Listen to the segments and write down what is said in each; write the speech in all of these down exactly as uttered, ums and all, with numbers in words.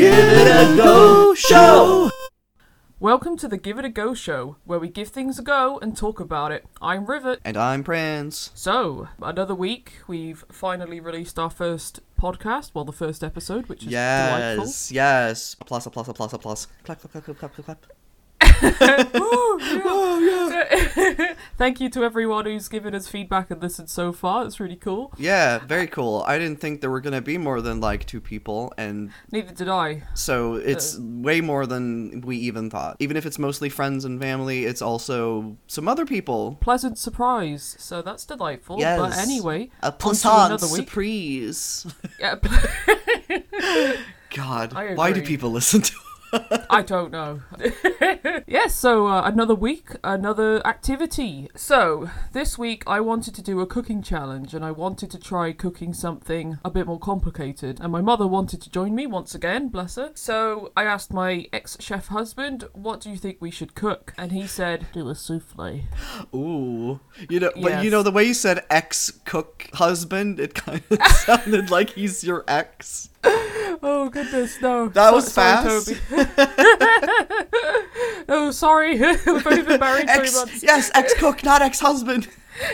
Give It A Go Show! Welcome to the Give It A Go Show, where we give things a go and talk about it. I'm Rivet. And I'm Prince. So, another week, we've finally released our first podcast, well, the first episode, which is yes, delightful. Yes, yes. Plus, plus, plus, plus. Clap, clap, clap, clap, clap, clap. Ooh, yeah. Oh, yeah. Thank you to everyone who's given us feedback and listened so far. It's really cool. Yeah, very cool. I didn't think there were going to be more than like two people, and neither did I. So it's uh, way more than we even thought. Even if it's mostly friends and family, it's also some other people. Pleasant surprise. So that's delightful. Yes. But anyway, a pleasant surprise. Yeah. God, why do people listen to us? I don't know. Yes, so uh, another week, another activity. So this week I wanted to do a cooking challenge, and I wanted to try cooking something a bit more complicated. And my mother wanted to join me once again, bless her. So I asked my ex-chef husband, what do you think we should cook? And he said, do a souffle. Ooh. You know, yes. But you know, the way you said ex-cook husband, it kind of sounded like he's your ex. Oh, goodness, no. That so, was fast. Sorry, Toby. Oh, sorry. We've only been married ex, three months. Yes, ex-cook, not ex-husband.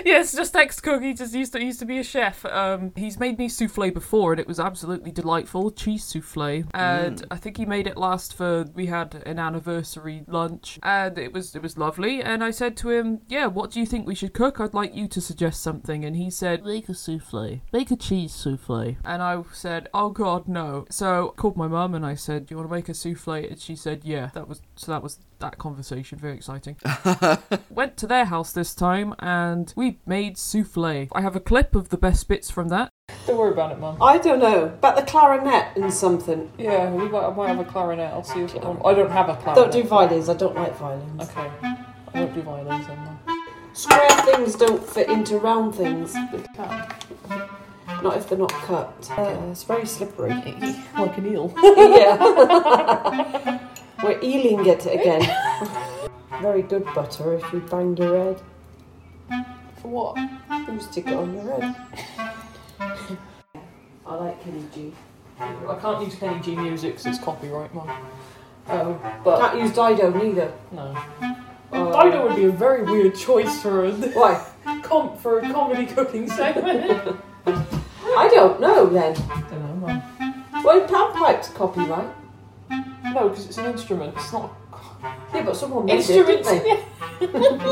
Yes, just ex-cook. He just used to used to be a chef. Um, he's made me souffle before, and it was absolutely delightful. Cheese souffle. And mm. I think he made it last for, we had an anniversary lunch, and it was it was lovely. And I said to him, yeah, what do you think we should cook? I'd like you to suggest something. And he said, make a souffle. Make a cheese souffle. And I said, oh, God, no. So I called my mum, and I said, do you want to make a souffle? And she said, yeah. That was So that was that conversation. Very exciting. Went to their house this time, and we made souffle. I have a clip of the best bits from that. Don't worry about it, Mum. I don't know. About the clarinet and something. Yeah, we might, I might have a clarinet. I'll see if I don't, I don't have a clarinet. Don't do violins. I don't like violins. Okay. I don't do violins anymore. Square things don't fit into round things. They can. Not if they're not cut. Uh, it's very slippery. Like an eel. Yeah. We're eeling it again. Very good butter if you bang your head. For what? You stick it on your head. I like Kenny G. I can't use Kenny G music because it's copyright, Mum. Um, but can't use Dido neither. No. Um, Dido would be a very weird choice for a why? Com- for a comedy cooking segment. I don't know then. I don't know, Mum. Well, panpipe's copyright. No, because it's an instrument. It's not. Yeah, but someone made instrument. It, didn't they?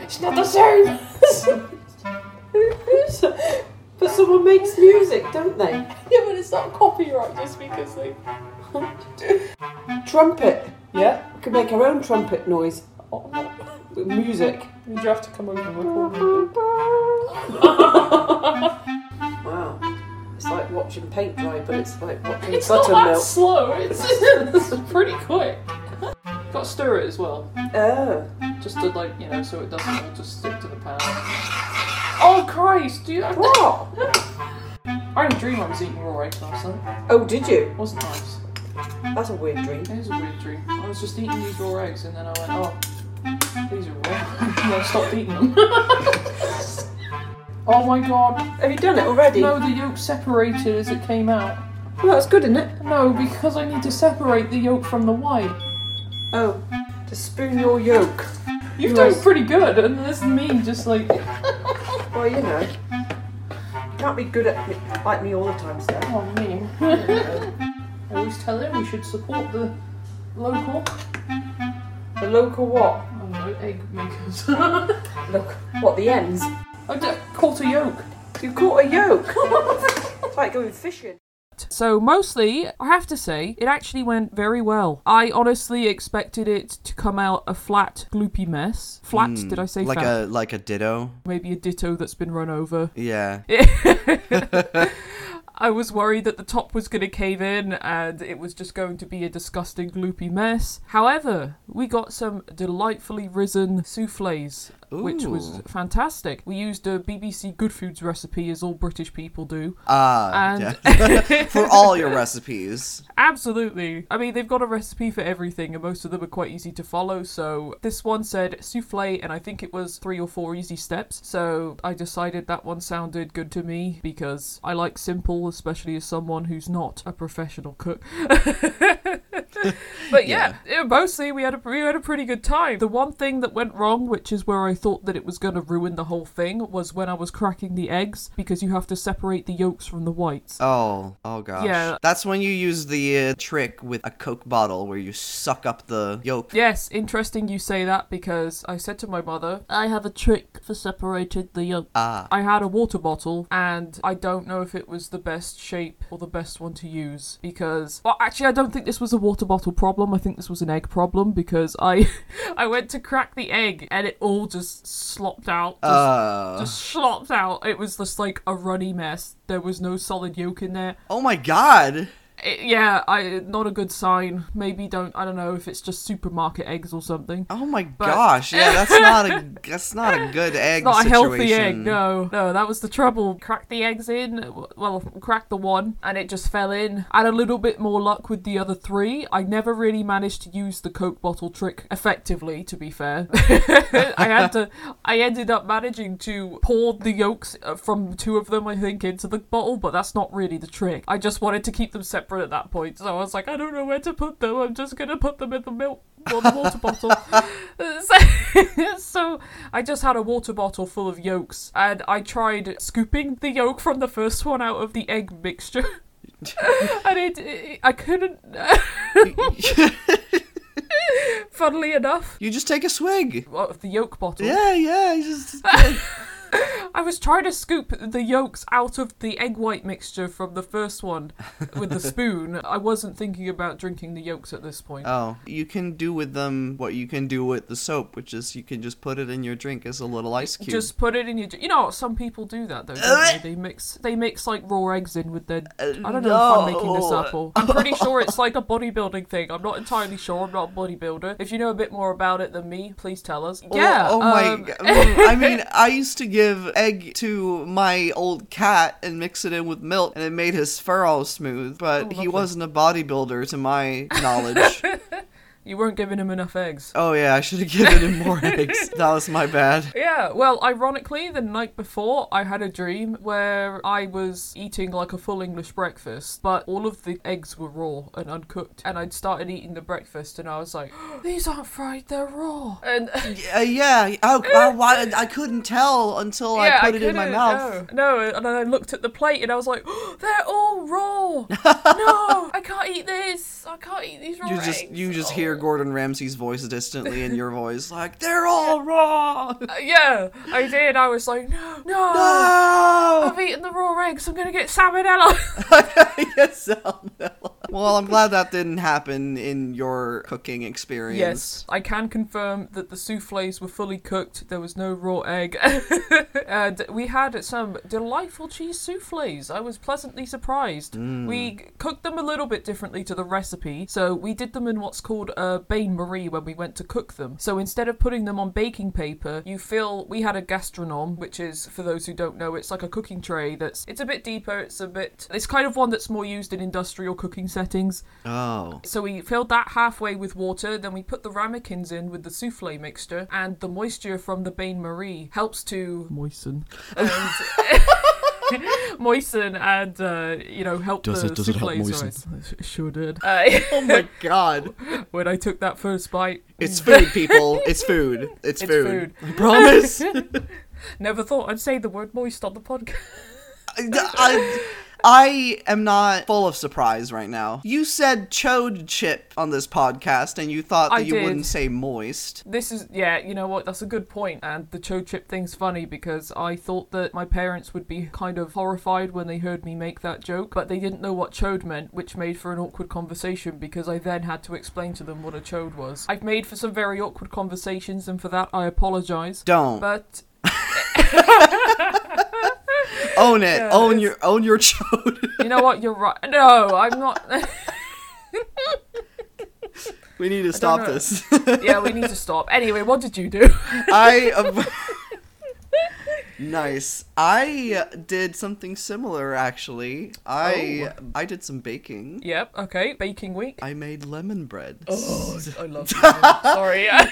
It's not the same. But someone makes music, don't they? Yeah, but it's not copyright just because they. Trumpet. Yeah. We can make our own trumpet noise. With music. You have to come over and record it. Wow. It's like watching paint dry, but it's like watching it's buttermilk. It's not that slow, it's, it's pretty quick. You've got to stir it as well. Oh. Just to, like, you know, so it doesn't all just stick to the pan. Oh, Christ! Do you have what? I had a dream I was eating raw eggs last night. Oh, did you? It wasn't nice. That's a weird dream. It is a weird dream. I was just eating these raw eggs, and then I went, oh, these are raw. And I stopped eating them. Oh my God. Have you done it already? No, the yolk separated as it came out. Well, that's good, isn't it? No, because I need to separate the yolk from the white. Oh, to spoon your yolk. You've done pretty good, and this me just like... Well, you know. You can't be good at me, like me all the time, so. Oh, me. I always tell him we should support the local... The local what? I don't know, egg makers. Look, what, the ends? I caught a yolk. You caught a yolk? It's like going fishing. So mostly, I have to say, it actually went very well. I honestly expected it to come out a flat, gloopy mess. Flat, mm, did I say like flat? A, like a ditto? Maybe a ditto that's been run over. Yeah. I was worried that the top was going to cave in and it was just going to be a disgusting, gloopy mess. However, we got some delightfully risen soufflés. Ooh. Which was fantastic. We used a B B C Good Foods recipe, as all British people do. Ah, uh, yeah. For all your recipes. Absolutely. I mean, they've got a recipe for everything, and most of them are quite easy to follow. So this one said souffle, and I think it was three or four easy steps. So I decided that one sounded good to me, because I like simple, especially as someone who's not a professional cook. But yeah, yeah. It, mostly we had, a, we had a pretty good time. The one thing that went wrong, which is where I thought that it was going to ruin the whole thing, was when I was cracking the eggs, because you have to separate the yolks from the whites. Oh, oh gosh. Yeah. That's when you use the uh, trick with a Coke bottle where you suck up the yolk. Yes, interesting you say that, because I said to my mother, I have a trick for separating the yolk. Ah. I had a water bottle, and I don't know if it was the best shape or the best one to use, because, well, actually I don't think this was a water bottle problem. I think this was an egg problem, because I I went to crack the egg and it all just slopped out. Just, uh. just slopped out. It was just like a runny mess. There was no solid yolk in there. Oh my god! It, yeah, I not a good sign. Maybe don't, I don't know if it's just supermarket eggs or something. Oh my but... gosh, yeah, that's not a that's not a good egg not situation. Not a healthy egg, no. No, that was the trouble. Cracked the eggs in, well, cracked the one, and it just fell in. Had a little bit more luck with the other three. I never really managed to use the Coke bottle trick effectively, to be fair. I had to, I ended up managing to pour the yolks from two of them, I think, into the bottle, but that's not really the trick. I just wanted to keep them separate at that point, so I was like, I don't know where to put them, I'm just gonna put them in the milk or the water bottle. so, so I just had a water bottle full of yolks, and I tried scooping the yolk from the first one out of the egg mixture. And it, it I couldn't. Funnily enough, you just take a swig of the yolk bottle. Yeah, yeah, you just I was trying to scoop the yolks out of the egg white mixture from the first one with the spoon. I wasn't thinking about drinking the yolks at this point. Oh, you can do with them what you can do with the soap, which is you can just put it in your drink as a little ice cube. Just put it in your drink. You know, some people do that, though, don't they? They mix, they mix, like, raw eggs in with their... I don't know no. if I'm making this up, or... I'm pretty sure it's, like, a bodybuilding thing. I'm not entirely sure. I'm not a bodybuilder. If you know a bit more about it than me, please tell us. Oh, yeah. Oh, my... Um... God. I mean, I used to give... give egg to my old cat and mix it in with milk, and it made his fur all smooth, but oh, he wasn't a bodybuilder to my knowledge. You weren't giving him enough eggs. Oh yeah, I should have given him more eggs. That was my bad. Yeah, well, ironically, the night before, I had a dream where I was eating like a full English breakfast, but all of the eggs were raw and uncooked, and I'd started eating the breakfast, and I was like, these aren't fried, they're raw. And uh, yeah, oh, oh, I, I couldn't tell until yeah, I put I it in my mouth. No. no, and I looked at the plate, and I was like, oh, they're all raw. No, I can't eat this. I can't eat these raw you just, eggs. You just oh. hear Gordon Ramsay's voice distantly in your voice, like, they're all raw. Uh, yeah, I did. I was like, no, no, no, I've eaten the raw eggs. I'm gonna get salmonella. Yes, salmonella. Well, I'm glad that didn't happen in your cooking experience. Yes, I can confirm that the soufflés were fully cooked. There was no raw egg, and we had some delightful cheese soufflés. I was pleasantly surprised. Mm. We cooked them a little bit differently to the recipe, so we did them in what's called a Uh, bain-marie when we went to cook them. So instead of putting them on baking paper, you fill, we had a gastronome, which is, for those who don't know, it's like a cooking tray that's, it's a bit deeper, it's a bit, it's kind of one that's more used in industrial cooking settings. Oh. So we filled that halfway with water, then we put the ramekins in with the souffle mixture, and the moisture from the bain-marie helps to moisten. And... moisten and uh, you know help does the it, does it help moisten? It sure did. Uh, oh my god! When I took that first bite, it's food, people. It's food. It's, it's food. food. I promise. Never thought I'd say the word moist on the podcast. I, I, I am not full of surprise right now. You said chode chip on this podcast, and you thought that I you did. wouldn't say moist. This is, yeah, you know what, that's a good point. And the chode chip thing's funny, because I thought that my parents would be kind of horrified when they heard me make that joke, but they didn't know what chode meant, which made for an awkward conversation, because I then had to explain to them what a chode was. I've made for some very awkward conversations, and for that I apologize. Don't. But... Own it. Yeah, own it's... your own your chode. You know what? You're right. No, I'm not. We need to stop this. Yeah, we need to stop. Anyway, what did you do? I... Uh, nice. I did something similar, actually. I oh. I did some baking. Yep, okay. Baking week. I made lemon bread. Oh, I love lemon. Sorry. I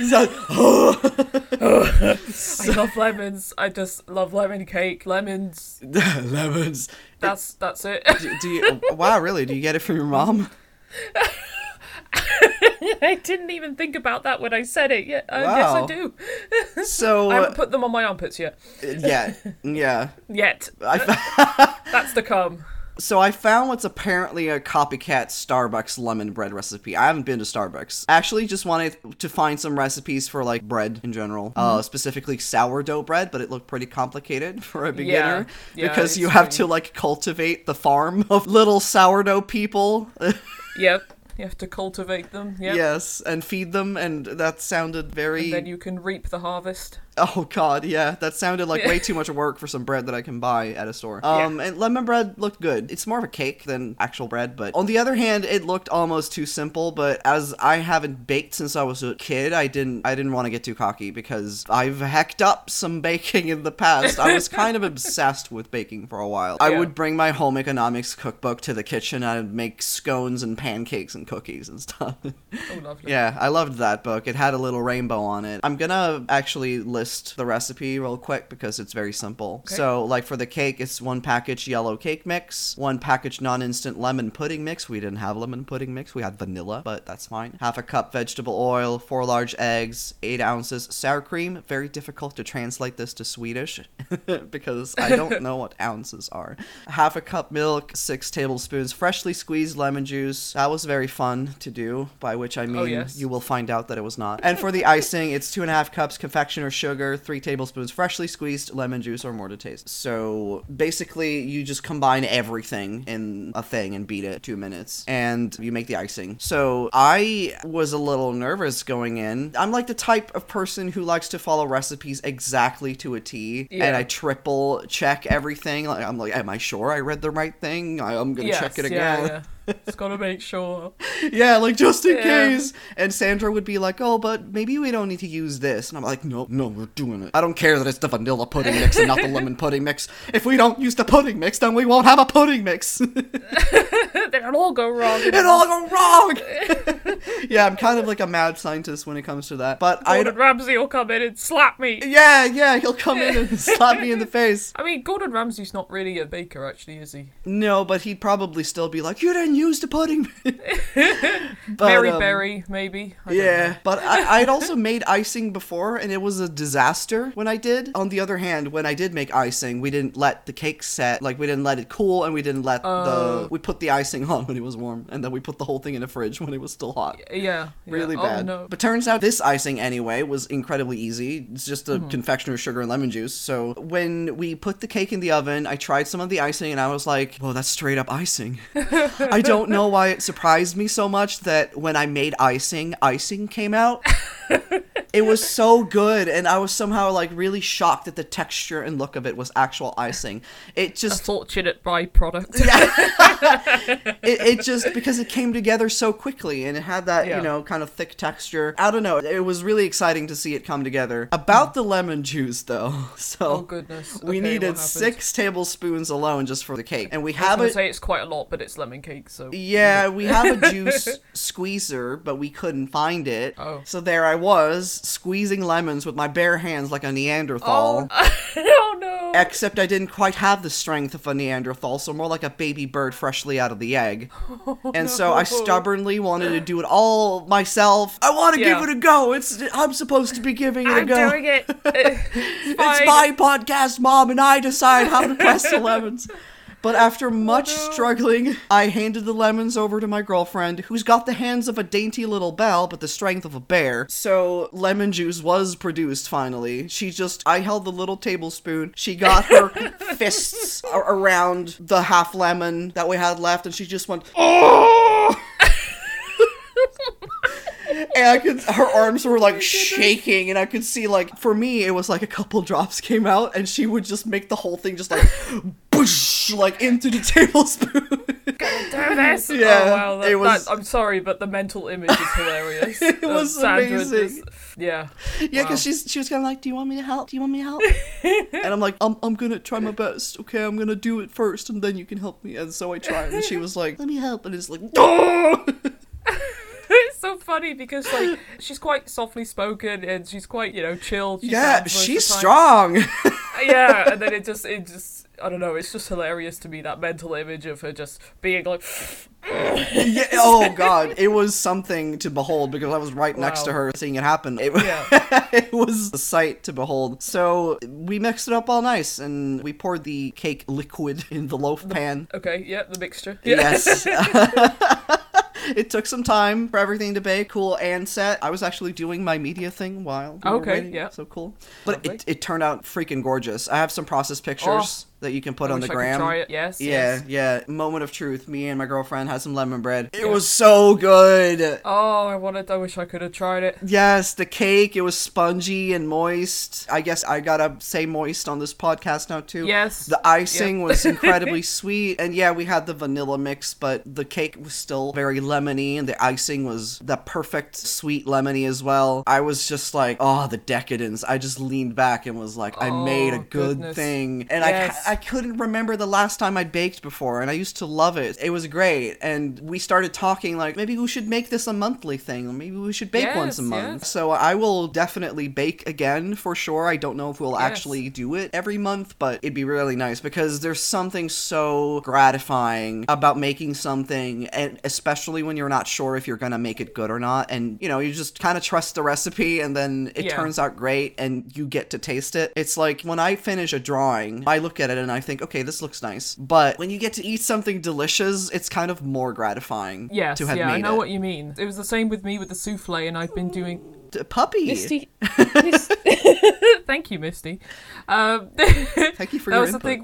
love lemons. I just love lemon cake. Lemons. Lemons. That's that's it. do, do you, wow, really? Do you get it from your mom? I didn't even think about that when I said it. Yeah, uh, wow. Yes, I do. So I haven't put them on my armpits yet. Yeah, yeah. Yet. I f- That's to come. So I found what's apparently a copycat Starbucks lemon bread recipe. I haven't been to Starbucks. Actually, just wanted to find some recipes for, like, bread in general. Mm. Uh, specifically sourdough bread, but it looked pretty complicated for a beginner. Yeah. Yeah, because you have funny. to, like, cultivate the farm of little sourdough people. Yep. You have to cultivate them, yeah. Yes, and feed them, and that sounded very... And then you can reap the harvest. Oh, God, yeah. That sounded like way too much work for some bread that I can buy at a store. Um, yeah. And lemon bread looked good. It's more of a cake than actual bread, but on the other hand, it looked almost too simple, but as I haven't baked since I was a kid, I didn't I didn't want to get too cocky because I've hecked up some baking in the past. I was kind of obsessed with baking for a while. Yeah. I would bring my home economics cookbook to the kitchen, and I'd make scones and pancakes and cookies and stuff. Oh, lovely. Yeah, I loved that book. It had a little rainbow on it. I'm gonna actually list the recipe real quick because it's very simple. Okay. So, like, for the cake, it's one package yellow cake mix, one package non-instant lemon pudding mix. We didn't have lemon pudding mix. We had vanilla, but that's fine. Half a cup vegetable oil, four large eggs, eight ounces sour cream. Very difficult to translate this to Swedish because I don't know what ounces are. Half a cup milk, six tablespoons freshly squeezed lemon juice. That was very fun to do, by which I mean oh, yes. you will find out that it was not. And for the icing, it's two and a half cups confectioner's sugar, three tablespoons freshly squeezed lemon juice or more to taste. So basically you just combine everything in a thing and beat it two minutes and you make the icing. So I was a little nervous going in. I'm like the type of person who likes to follow recipes exactly to a T, yeah. and I triple check everything. Like, I'm like, am I sure I read the right thing? I, I'm gonna yes, check it again. Yeah, yeah. It's gotta make sure. Yeah, like, just in yeah. case. And Sandra would be like, oh, but maybe we don't need to use this. And I'm like, no, no, we're doing it. I don't care that it's the vanilla pudding mix and not the lemon pudding mix. If we don't use the pudding mix, then we won't have a pudding mix. Then it'll all go wrong. It'll all go wrong! Yeah, I'm kind of like a mad scientist when it comes to that. But Gordon I... Ramsay will come in and slap me. Yeah, yeah, he'll come in and slap me in the face. I mean, Gordon Ramsay's not really a baker, actually, is he? No, but he'd probably still be like, you didn't use the pudding. But, Mary um, Berry, maybe. I yeah, but I, I'd also made icing before, and it was a disaster when I did. On the other hand, when I did make icing, we didn't let the cake set. Like, we didn't let it cool, and we didn't let uh, the... We put the icing on when it was warm, and then we put the whole thing in the fridge when it was still hot. Yeah. yeah. Really oh, bad. No. But turns out this icing, anyway, was incredibly easy. It's just a mm-hmm. confectioner's sugar and lemon juice. So when we put the cake in the oven, I tried some of the icing, and I was like, whoa, that's straight up icing. I don't know why it surprised me so much that when I made icing, icing came out. It was so good, and I was somehow, like, really shocked that the texture and look of it was actual icing. It just... A fortunate byproduct. it, it just... Because it came together so quickly, and it had that, yeah. you know, kind of thick texture. I don't know. It was really exciting to see it come together. About mm. the lemon juice, though. So oh, goodness. Okay, we needed six tablespoons alone just for the cake. And we have I was it... I say it's quite a lot, but it's lemon cake, so... Yeah, we have a juice squeezer, but we couldn't find it. Oh. So there I was, squeezing lemons with my bare hands like a Neanderthal. Oh, oh no. Except I didn't quite have the strength of a Neanderthal, so more like a baby bird freshly out of the egg. Oh, and no. so I stubbornly wanted to do it all myself. I want to yeah. give it a go. It's I'm supposed to be giving it I'm a go. I'm doing it. It's, it's my podcast, Mom, and I decide how to press the lemons. But after much oh, no. struggling, I handed the lemons over to my girlfriend, who's got the hands of a dainty little bell, but the strength of a bear. So lemon juice was produced finally. She just, I held the little tablespoon. She got her fists around the half lemon that we had left, and she just went, oh! And I could, her arms were like oh shaking, and I could see, like, for me, it was like a couple drops came out, and she would just make the whole thing just like, like into the tablespoon. God do this. Yeah, oh, wow, that, it was... that, I'm sorry, but the mental image is hilarious. It was Sandra amazing. Just, yeah, yeah, because wow. she was kind of like, "Do you want me to help? Do you want me to help?" And I'm like, "I'm I'm gonna try my best. Okay, I'm gonna do it first, and then you can help me." And so I tried, and she was like, "Let me help," and it's like, "No." It's so funny because, like, she's quite softly spoken and she's quite, you know, chilled. She's yeah, she's strong. Yeah, and then it just, it just, I don't know, it's just hilarious to me, that mental image of her just being like... Yeah, oh god, it was something to behold because I was right wow. next to her seeing it happen. It, yeah. It was a sight to behold. So we mixed it up all nice and we poured the cake liquid in the loaf the, pan. Okay, yeah, the mixture. Yeah. Yes. It took some time for everything to bake, cool and set. I was actually doing my media thing while we okay, were waiting, yeah. so cool. But it, it turned out freaking gorgeous. I have some process pictures oh, that you can put I on the I gram. Try it. Yes, yeah, yes. yeah. Moment of truth. Me and my girlfriend had some lemon bread. It yeah. was so good. Oh, I wanted. I wish I could have tried it. Yes, the cake. It was spongy and moist. I guess I gotta say moist on this podcast now too. Yes. The icing yep. was incredibly sweet, and yeah, we had the vanilla mix, but the cake was still very lemony, and the icing was the perfect sweet lemony as well. I was just like, oh, the decadence. I just leaned back and was like, oh, I made a good goodness. thing. And yes. I, I couldn't remember the last time I baked before, and I used to love it. It was great. And we started talking like, maybe we should make this a monthly thing. Maybe we should bake yes, once a month. Yes. So I will definitely bake again for sure. I don't know if we'll yes. actually do it every month, but it'd be really nice because there's something so gratifying about making something, and especially when you're not sure if you're gonna make it good or not, and you know, you just kind of trust the recipe and then it yeah. turns out great and you get to taste it. It's like when I finish a drawing, I look at it and I think, okay, this looks nice, but when you get to eat something delicious, it's kind of more gratifying yes, to have yeah, made it. Yeah, I know it. What you mean. It was the same with me with the souffle, and I've been doing Puppy. Misty. Misty. Thank you, Misty. Um, Thank you for that your was input. The thing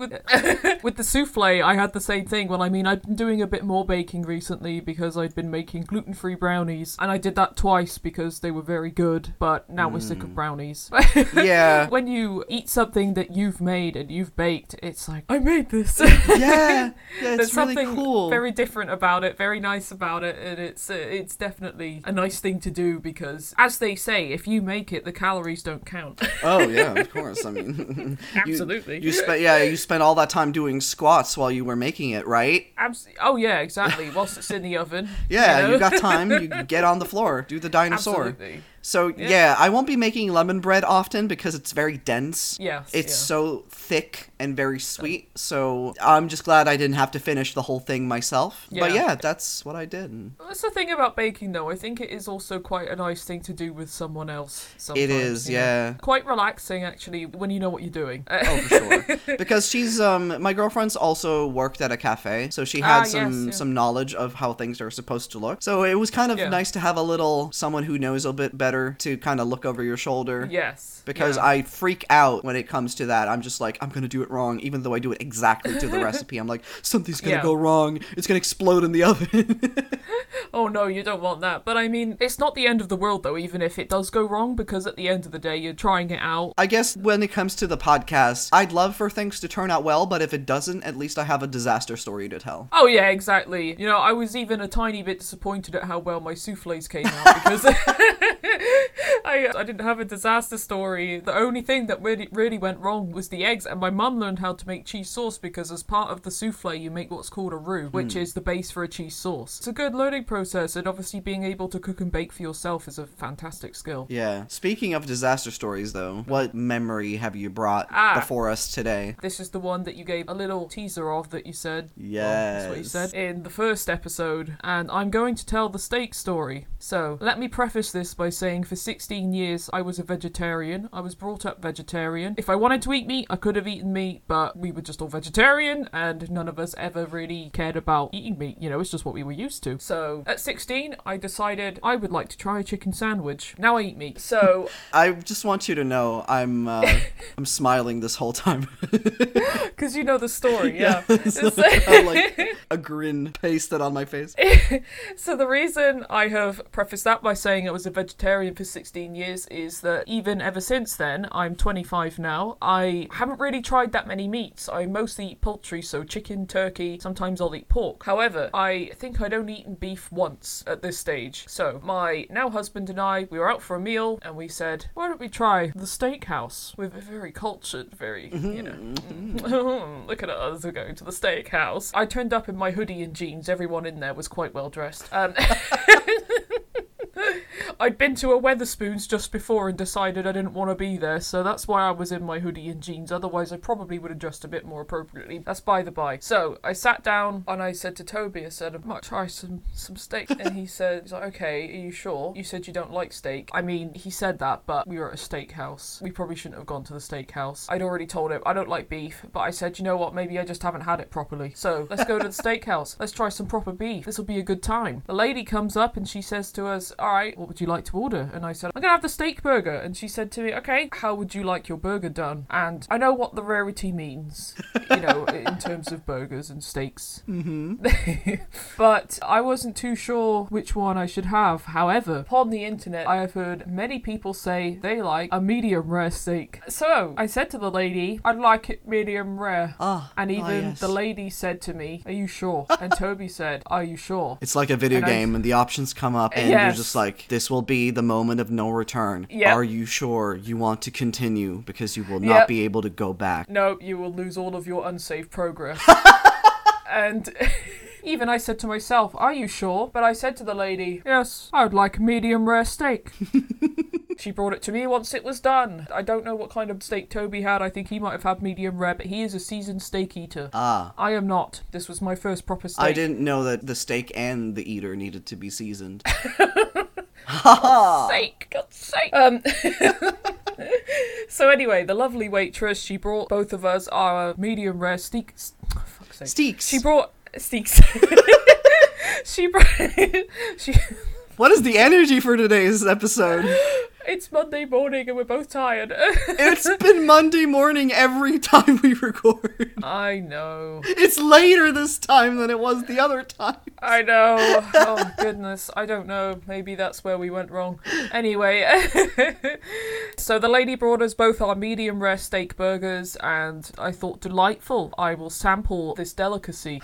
with, with the souffle, I had the same thing. Well, I mean, I've been doing a bit more baking recently because I'd been making gluten-free brownies, and I did that twice because they were very good, but now mm. we're sick of brownies. Yeah. When you eat something that you've made and you've baked, it's like, I made this. Yeah. Yeah, it's there's really something cool. very different about it, very nice about it, and it's, uh, it's definitely a nice thing to do because, as they say, if you make it, the calories don't count. Oh yeah, of course. I mean, absolutely. You, you spent yeah, you spent all that time doing squats while you were making it, right? Abs- oh yeah, exactly. Whilst it's in the oven. Yeah, you know? You got time. You get on the floor, do the dinosaur. Absolutely. So yeah. yeah, I won't be making lemon bread often because it's very dense. Yes, it's yeah. so thick and very sweet. So I'm just glad I didn't have to finish the whole thing myself. Yeah. But yeah, that's what I did. That's the thing about baking, though. I think it is also quite a nice thing to do with someone else. It is, yeah. Know? Quite relaxing, actually, when you know what you're doing. Oh, for sure. Because she's um, my girlfriend's also worked at a cafe, so she had ah, some yes, yeah. some knowledge of how things are supposed to look. So it was kind of yeah. nice to have a little someone who knows a bit better. To kind of look over your shoulder. Yes. Because yeah. I freak out when it comes to that. I'm just like, I'm going to do it wrong, even though I do it exactly to the recipe. I'm like, something's going to yeah. go wrong. It's going to explode in the oven. Oh no, you don't want that. But I mean, it's not the end of the world though, even if it does go wrong, because at the end of the day, you're trying it out. I guess when it comes to the podcast, I'd love for things to turn out well, but if it doesn't, at least I have a disaster story to tell. Oh yeah, exactly. You know, I was even a tiny bit disappointed at how well my soufflés came out because... I, I didn't have a disaster story. The only thing that really, really went wrong was the eggs, and my mum learned how to make cheese sauce because as part of the souffle you make what's called a roux, which mm. is the base for a cheese sauce. It's a good learning process, and obviously being able to cook and bake for yourself is a fantastic skill. Yeah. Speaking of disaster stories though, what memory have you brought ah, before us today? This is the one that you gave a little teaser of that you said. Yes. Well, that's what you said in the first episode, and I'm going to tell the steak story. So let me preface this by saying for sixteen years I was a vegetarian. I was brought up vegetarian. If I wanted to eat meat, I could have eaten meat, but we were just all vegetarian and none of us ever really cared about eating meat. You know, it's just what we were used to. So at sixteen, I decided I would like to try a chicken sandwich. Now I eat meat. So I just want you to know I'm uh, I'm smiling this whole time. Because you know the story, yeah. yeah so I, like, a grin pasted on my face. So the reason I have prefaced that by saying I was a vegetarian for sixteen fifteen years is that even ever since then, I'm twenty-five now, I haven't really tried that many meats. I mostly eat poultry, so chicken, turkey, sometimes I'll eat pork. However, I think I'd only eaten beef once at this stage. So my now husband and I, we were out for a meal and we said, why don't we try the steakhouse? We're very cultured, very, you know, look at us, we're going to the steakhouse. I turned up in my hoodie and jeans. Everyone in there was quite well dressed. Um, I'd been to a Weatherspoons just before and decided I didn't want to be there, so that's why I was in my hoodie and jeans. Otherwise, I probably would have dressed a bit more appropriately. That's by the by. So I sat down and I said to Toby, I said, I might try some, some steak. And he said, he's like, okay, are you sure? You said you don't like steak. I mean, he said that, but we were at a steakhouse. We probably shouldn't have gone to the steakhouse. I'd already told him I don't like beef, but I said, you know what? Maybe I just haven't had it properly. So let's go to the steakhouse. Let's try some proper beef. This will be a good time. The lady comes up and she says to us, all right, what would you like to order? And I said, I'm gonna have the steak burger. And she said to me, okay, how would you like your burger done? And I know what the rarity means, you know, in terms of burgers and steaks. Mm-hmm. But I wasn't too sure which one I should have. However, upon the internet, I have heard many people say they like a medium rare steak. So I said to the lady, I'd like it medium rare. Oh, and even oh, yes. The lady said to me, are you sure? And Toby said, are you sure? It's like a video and game I... and the options come up and yes. You're just like, this will be the moment of no return. Yep. Are you sure you want to continue? Because you will not yep. be able to go back. No, you will lose all of your unsaved progress. And... Even I said to myself, are you sure? But I said to the lady, yes, I would like medium rare steak. She brought it to me once it was done. I don't know what kind of steak Toby had. I think he might have had medium rare, but he is a seasoned steak eater. Ah. I am not. This was my first proper steak. I didn't know that the steak and the eater needed to be seasoned. God's sake, God's sake. Um... So anyway, the lovely waitress, she brought both of us our medium rare steaks. Oh, fuck's sake. Steaks. She brought... Steaks. she, brought, she. What is the energy for today's episode? It's Monday morning and we're both tired. It's been Monday morning every time we record. I know. It's later this time than it was the other time. I know. Oh, goodness. I don't know. Maybe that's where we went wrong. Anyway. So the lady brought us both our medium rare steak burgers and I thought, delightful. I will sample this delicacy.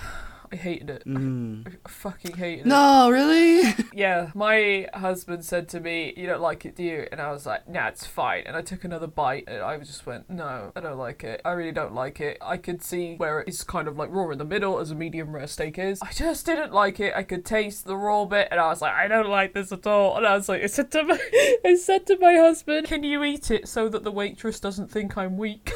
I hated it. Mm. I fucking hated no, it. No, really? Yeah. My husband said to me, you don't like it, do you? And I was like, nah, it's fine. And I took another bite and I just went, no, I don't like it. I really don't like it. I could see where it's kind of like raw in the middle as a medium rare steak is. I just didn't like it. I could taste the raw bit and I was like, I don't like this at all. And I was like, I said to my, I said to my husband, can you eat it so that the waitress doesn't think I'm weak?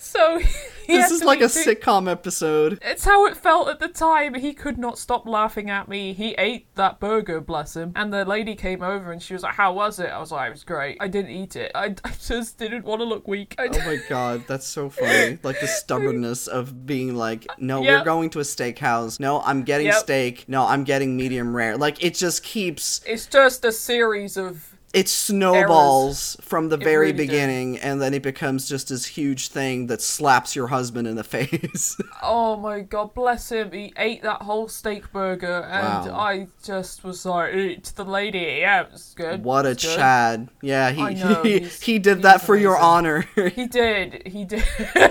So... This is like a sitcom episode. It's how it felt at the time. He could not stop laughing at me. He ate that burger, bless him. And the lady came over and she was like, how was it? I was like, it was great. I didn't eat it. I, I just didn't want to look weak. I... Oh my god, that's so funny. Like the stubbornness of being like, no, yep. we're going to a steakhouse. No, I'm getting yep. steak. No, I'm getting medium rare. Like it just keeps... It's just a series of... It snowballs errors. From the it very really beginning, did. And then it becomes just this huge thing that slaps your husband in the face. Oh my god, bless him. He ate that whole steak burger, and wow. I just was like, to the lady, yeah, it was good. What was a good. Chad. Yeah, he know, he, he did that for amazing. Your honor. He did, he did.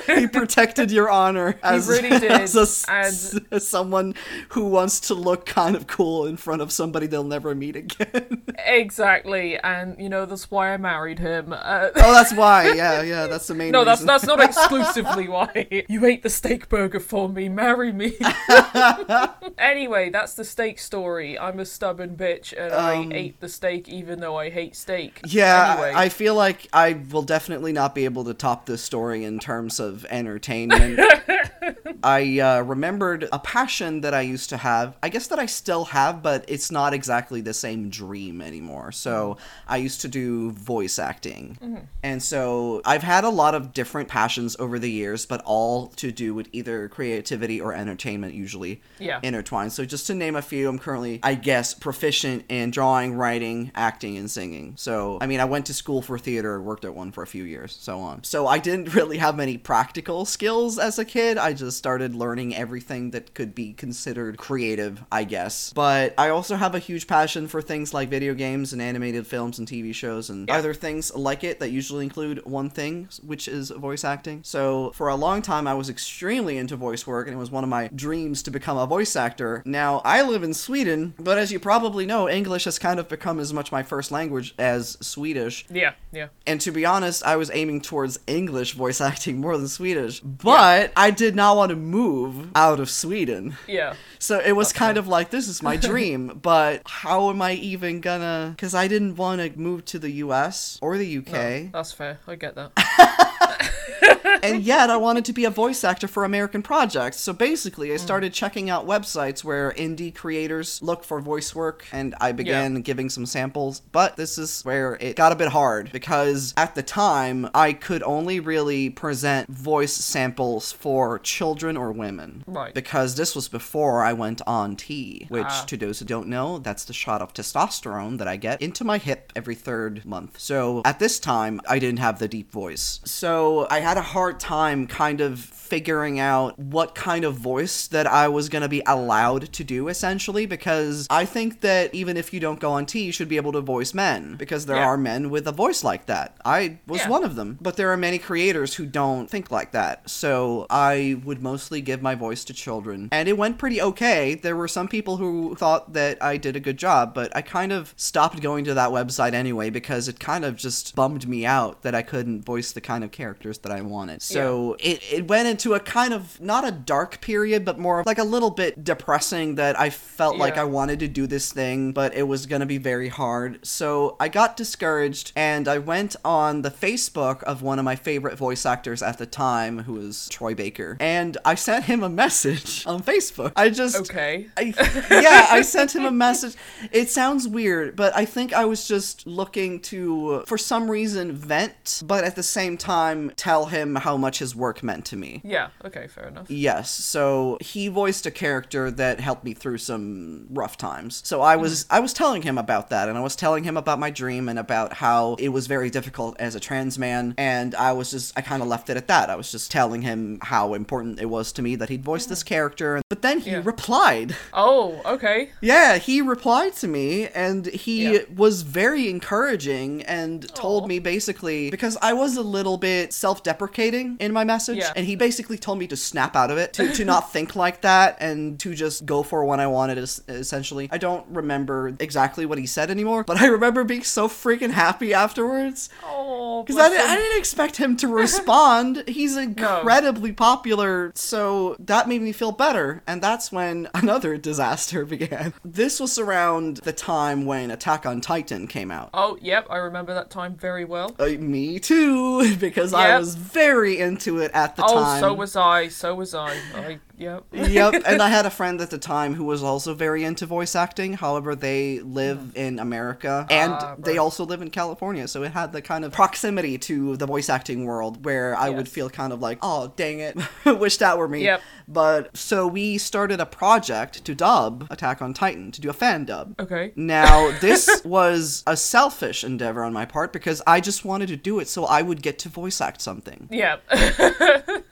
He protected your honor as, he really did. As, a, and... as someone who wants to look kind of cool in front of somebody they'll never meet again. Exactly. And, you know, that's why I married him. Uh, oh, that's why. Yeah, yeah, that's the main no, reason. No, that's, that's not exclusively why. You ate the steak burger for me. Marry me. Anyway, that's the steak story. I'm a stubborn bitch and um, I ate the steak even though I hate steak. Yeah, anyway. I feel like I will definitely not be able to top this story in terms of entertainment. I uh, remembered a passion that I used to have. I guess that I still have, but it's not exactly the same dream anymore. So... I used to do voice acting. Mm-hmm. And so I've had a lot of different passions over the years, but all to do with either creativity or entertainment usually yeah. intertwined. So just to name a few, I'm currently, I guess, proficient in drawing, writing, acting, and singing. So, I mean, I went to school for theater, worked at one for a few years, so on. So I didn't really have many practical skills as a kid. I I just started learning everything that could be considered creative, I guess. But I also have a huge passion for things like video games and animated films and T V shows and yeah. other things like it that usually include one thing, which is voice acting. So for a long time, I was extremely into voice work, and it was one of my dreams to become a voice actor. Now, I live in Sweden, but as you probably know, English has kind of become as much my first language as Swedish. Yeah, yeah. And to be honest, I was aiming towards English voice acting more than Swedish, but yeah. I did not want to move out of Sweden. Yeah. So it was okay. kind of like, this is my dream, but how am I even gonna... Because I didn't want to move to the U S or the U K. No, that's fair. I get that. And yet I wanted to be a voice actor for American projects. So basically I started checking out websites where indie creators look for voice work, and I began yeah. giving some samples. But this is where it got a bit hard, because at the time I could only really present voice samples for children or women. Right. Because this was before I went on T, which ah. to those who don't know, that's the shot of testosterone that I get into my hip every third month. So at this time I didn't have the deep voice. So I had a hard time kind of figuring out what kind of voice that I was going to be allowed to do, essentially, because I think that even if you don't go on T, you should be able to voice men, because there yeah. are men with a voice like that. I was yeah. one of them, but there are many creators who don't think like that, so I would mostly give my voice to children, and it went pretty okay. There were some people who thought that I did a good job, but I kind of stopped going to that website anyway, because it kind of just bummed me out that I couldn't voice the kind of characters that I wanted. So yeah. it, it went into to a kind of, not a dark period, but more like a little bit depressing, that I felt yeah. like I wanted to do this thing, but it was going to be very hard. So I got discouraged, and I went on the Facebook of one of my favorite voice actors at the time, who was Troy Baker, and I sent him a message on Facebook. I just... Okay. I, yeah, I sent him a message. It sounds weird, but I think I was just looking to, for some reason, vent, but at the same time, tell him how much his work meant to me. Yeah, okay, fair enough. Yes, so he voiced a character that helped me through some rough times. So I was mm. I was telling him about that, and I was telling him about my dream and about how it was very difficult as a trans man, and I was just, I kind of left it at that. I was just telling him how important it was to me that he'd voice mm. this character, but then he yeah. replied. Oh, okay. Yeah, he replied to me, and he yeah. was very encouraging and Aww. Told me basically, because I was a little bit self-deprecating in my message, yeah. and he basically basically told me to snap out of it, to, to not think like that, and to just go for what I wanted, essentially. I don't remember exactly what he said anymore, but I remember being so freaking happy afterwards. Oh, because I, I didn't expect him to respond. He's incredibly no. popular, so that made me feel better, and that's when another disaster began. This was around the time when Attack on Titan came out. Oh, yep, I remember that time very well. Uh, me too, because yep. I was very into it at the oh, time. So So was I, so was I. I yep. yep, and I had a friend at the time who was also very into voice acting. However, they live in America, and ah, they also live in California, so it had the kind of proximity to the voice acting world where I yes. would feel kind of like, oh, dang it, wish that were me. Yep. But, so we started a project to dub Attack on Titan, to do a fan dub. Okay. Now, this was a selfish endeavor on my part, because I just wanted to do it so I would get to voice act something. Yeah.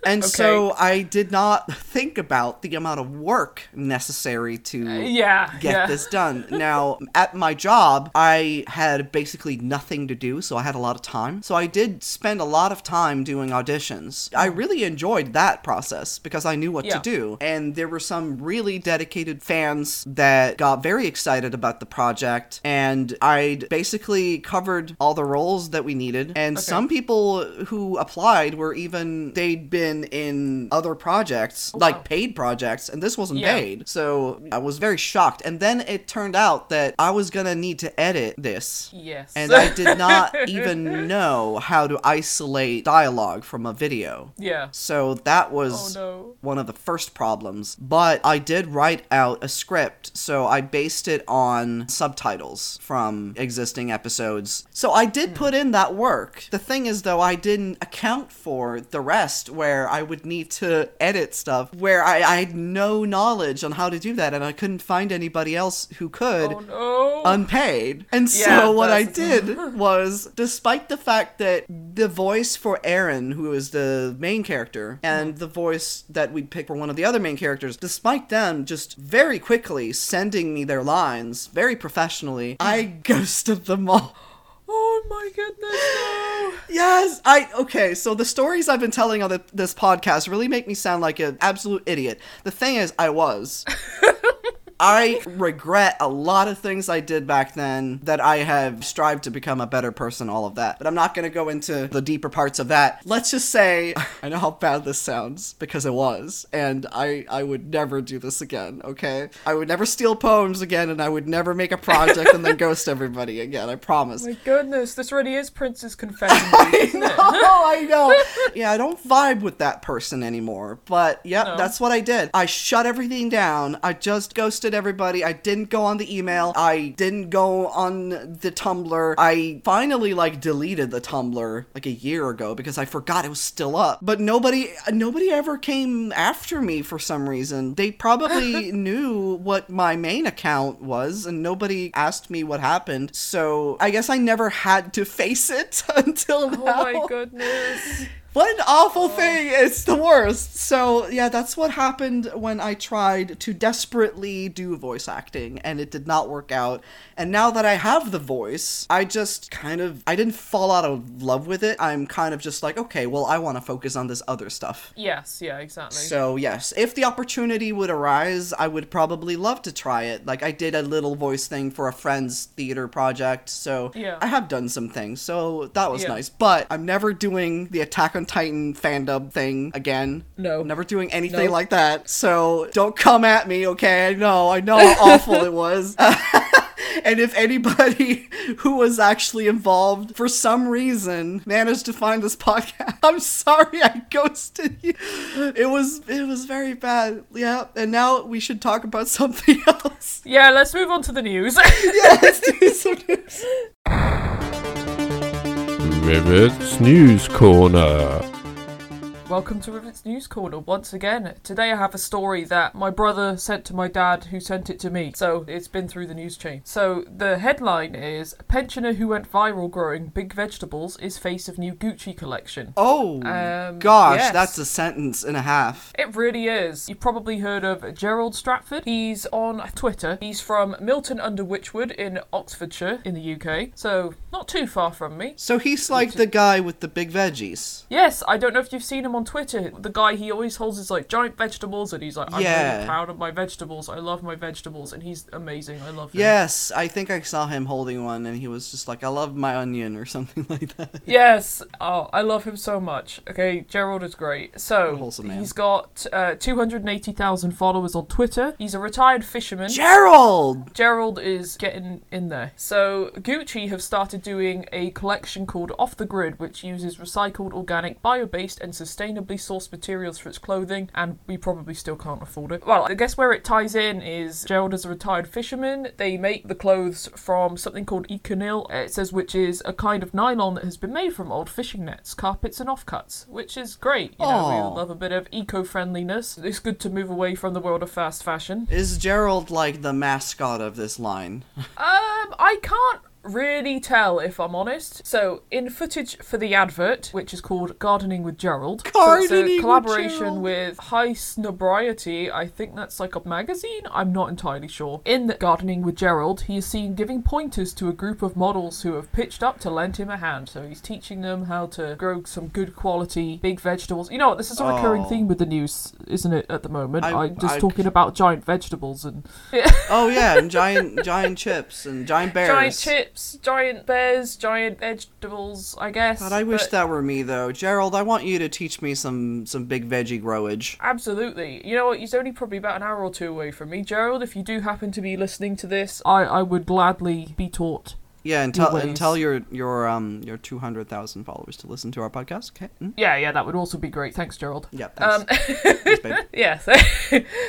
And okay. so I did not think about the amount of work necessary to uh, yeah, get yeah. this done. Now, at my job, I had basically nothing to do, so I had a lot of time. So I did spend a lot of time doing auditions. I really enjoyed that process because I knew what yeah. to do. And there were some really dedicated fans that got very excited about the project. And I basically covered all the roles that we needed. And okay. some people who applied were even, they'd been in other projects, oh, like wow. paid projects, and this wasn't yeah. paid. So I was very shocked. And then it turned out that I was gonna need to edit this. Yes. And I did not even know how to isolate dialogue from a video. Yeah. So that was oh, no. one of the first problems. But I did write out a script, so I based it on subtitles from existing episodes. So I did mm. put in that work. The thing is, though, I didn't account for the rest, where where I would need to edit stuff, where I, I had no knowledge on how to do that, and I couldn't find anybody else who could oh, no. unpaid. And yeah, so what I did was, despite the fact that the voice for Aaron, who is the main character, and the voice that we'd pick for one of the other main characters, despite them just very quickly sending me their lines very professionally, I ghosted them all. Oh my goodness, no. Yes, I, okay, so the stories I've been telling on the, this podcast really make me sound like an absolute idiot. The thing is, I was. I regret a lot of things I did back then, that I have strived to become a better person, all of that. But I'm not going to go into the deeper parts of that. Let's just say, I know how bad this sounds, because it was, and I, I would never do this again, okay? I would never steal poems again, and I would never make a project and then ghost everybody again, I promise. My goodness, this already is Prince's confession. I know, I know. Yeah, I don't vibe with that person anymore, but yeah, no. That's what I did. I shut everything down. I just ghosted everybody. I didn't go on the email. I didn't go on the Tumblr. I finally like deleted the Tumblr like a year ago because I forgot it was still up. But nobody nobody ever came after me for some reason. They probably knew what my main account was, and nobody asked me what happened. So I guess I never had to face it until now. Oh my goodness. What an awful oh. thing. It's the worst. So, yeah, that's what happened when I tried to desperately do voice acting, and it did not work out. And now that I have the voice, I just kind of, I didn't fall out of love with it. I'm kind of just like, okay, well, I want to focus on this other stuff. Yes, yeah, exactly. So, yes, if the opportunity would arise, I would probably love to try it. Like, I did a little voice thing for a friend's theater project, so yeah. I have done some things, so that was yeah. nice. But I'm never doing the Attack on Titan fandom thing again. No. Never doing anything no. like that. So don't come at me, okay? I know, I know how awful it was. And if anybody who was actually involved for some reason managed to find this podcast, I'm sorry I ghosted you. It was it was very bad. Yeah, and now we should talk about something else. Yeah, let's move on to the news. Yeah, let's do some news. Rivet's News Corner. Welcome to Rivet's News Corner once again. Today I have a story that my brother sent to my dad, who sent it to me. So it's been through the news chain. So the headline is, pensioner who went viral growing big vegetables is face of new Gucci collection. Oh, um, gosh, yes. That's a sentence and a half. It really is. You've probably heard of Gerald Stratford. He's on Twitter. He's from Milton under Witchwood in Oxfordshire in the U K. So not too far from me. So he's like Milton. The guy with the big veggies. Yes, I don't know if you've seen him on Twitter, the guy, he always holds his like giant vegetables, and he's like, I'm yeah. really proud of my vegetables, I love my vegetables, and he's amazing, I love him. Yes, I think I saw him holding one, and he was just like, I love my onion, or something like that. Yes, oh, I love him so much. Okay, Gerald is great. So, wholesome man. He's got uh, two hundred eighty thousand followers on Twitter. He's a retired fisherman. Gerald! Gerald is getting in there. So, Gucci have started doing a collection called Off the Grid, which uses recycled, organic, bio-based, and sustainable sustainably sourced materials for its clothing, and we probably still can't afford it. Well, I guess where it ties in is Gerald is a retired fisherman. They make the clothes from something called Econil, it says, which is a kind of nylon that has been made from old fishing nets, carpets, and offcuts, which is great. You know, aww. We love a bit of eco-friendliness. It's good to move away from the world of fast fashion. Is Gerald like the mascot of this line? um, I can't really tell, if I'm honest. So, in footage for the advert, which is called Gardening with Gerald, gardening so it's a collaboration with, with High Snobriety, I think that's like a magazine, I'm not entirely sure. In Gardening with Gerald, he is seen giving pointers to a group of models who have pitched up to lend him a hand. So he's teaching them how to grow some good quality big vegetables. You know what, this is a recurring oh. theme with the news, isn't it, at the moment? I, I'm just I, talking I... about giant vegetables and oh yeah, and giant giant chips and giant bears. Giant chips. Giant bears, giant vegetables, I guess. God, I wish but... that were me, though. Gerald, I want you to teach me some, some big veggie growage. Absolutely. You know what? He's only probably about an hour or two away from me. Gerald, if you do happen to be listening to this, I, I would gladly be taught Yeah, and tell and tell your your um your two hundred thousand followers to listen to our podcast. Okay. Mm. Yeah, yeah, that would also be great. Thanks, Gerald. Yeah. Thanks. Um, thanks, babe. Yeah. So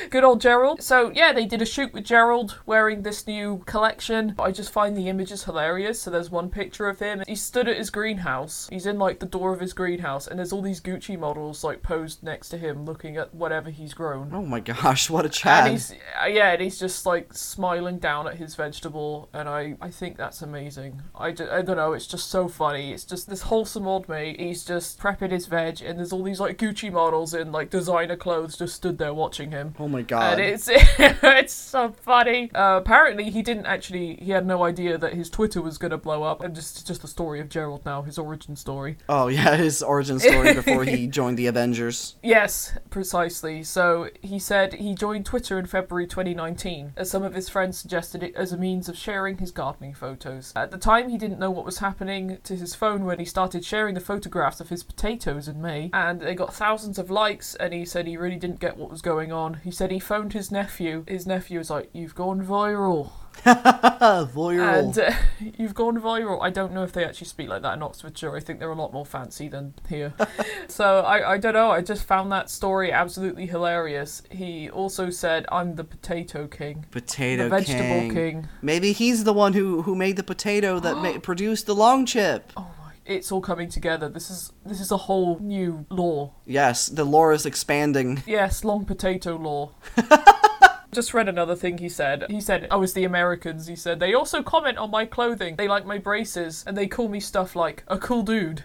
good old Gerald. So yeah, they did a shoot with Gerald wearing this new collection. I just find the images hilarious. So there's one picture of him. He stood at his greenhouse. He's in like the door of his greenhouse, and there's all these Gucci models like posed next to him, looking at whatever he's grown. Oh my gosh, what a Chad! And he's, yeah, and he's just like smiling down at his vegetable, and I I think that's amazing. I, just, I don't know, it's just so funny. It's just this wholesome old mate. He's just prepping his veg, and there's all these like Gucci models in like designer clothes just stood there watching him. Oh my god. And it's it's so funny. Uh, apparently he didn't actually, he had no idea that his Twitter was going to blow up. And just just the story of Gerald now, his origin story. Oh yeah, his origin story before he joined the Avengers. Yes, precisely. So he said he joined Twitter in February twenty nineteen, as some of his friends suggested it as a means of sharing his gardening photos. At the time, he didn't know what was happening to his phone when he started sharing the photographs of his potatoes in May, and they got thousands of likes, and he said he really didn't get what was going on. He said he phoned his nephew. His nephew was like, "You've gone viral." Viral. And uh, you've gone viral. I don't know if they actually speak like that in Oxfordshire. I think they're a lot more fancy than here. So I, I don't know. I just found that story absolutely hilarious. He also said, "I'm the potato king." Potato the vegetable king. Vegetable king. Maybe he's the one who, who made the potato that ma- produced the long chip. Oh. It's all coming together. This is this is a whole new lore. Yes, the lore is expanding. Yes, long potato lore. Just read another thing he said. He said, "I was the Americans." He said, "They also comment on my clothing. They like my braces, and they call me stuff like a cool dude."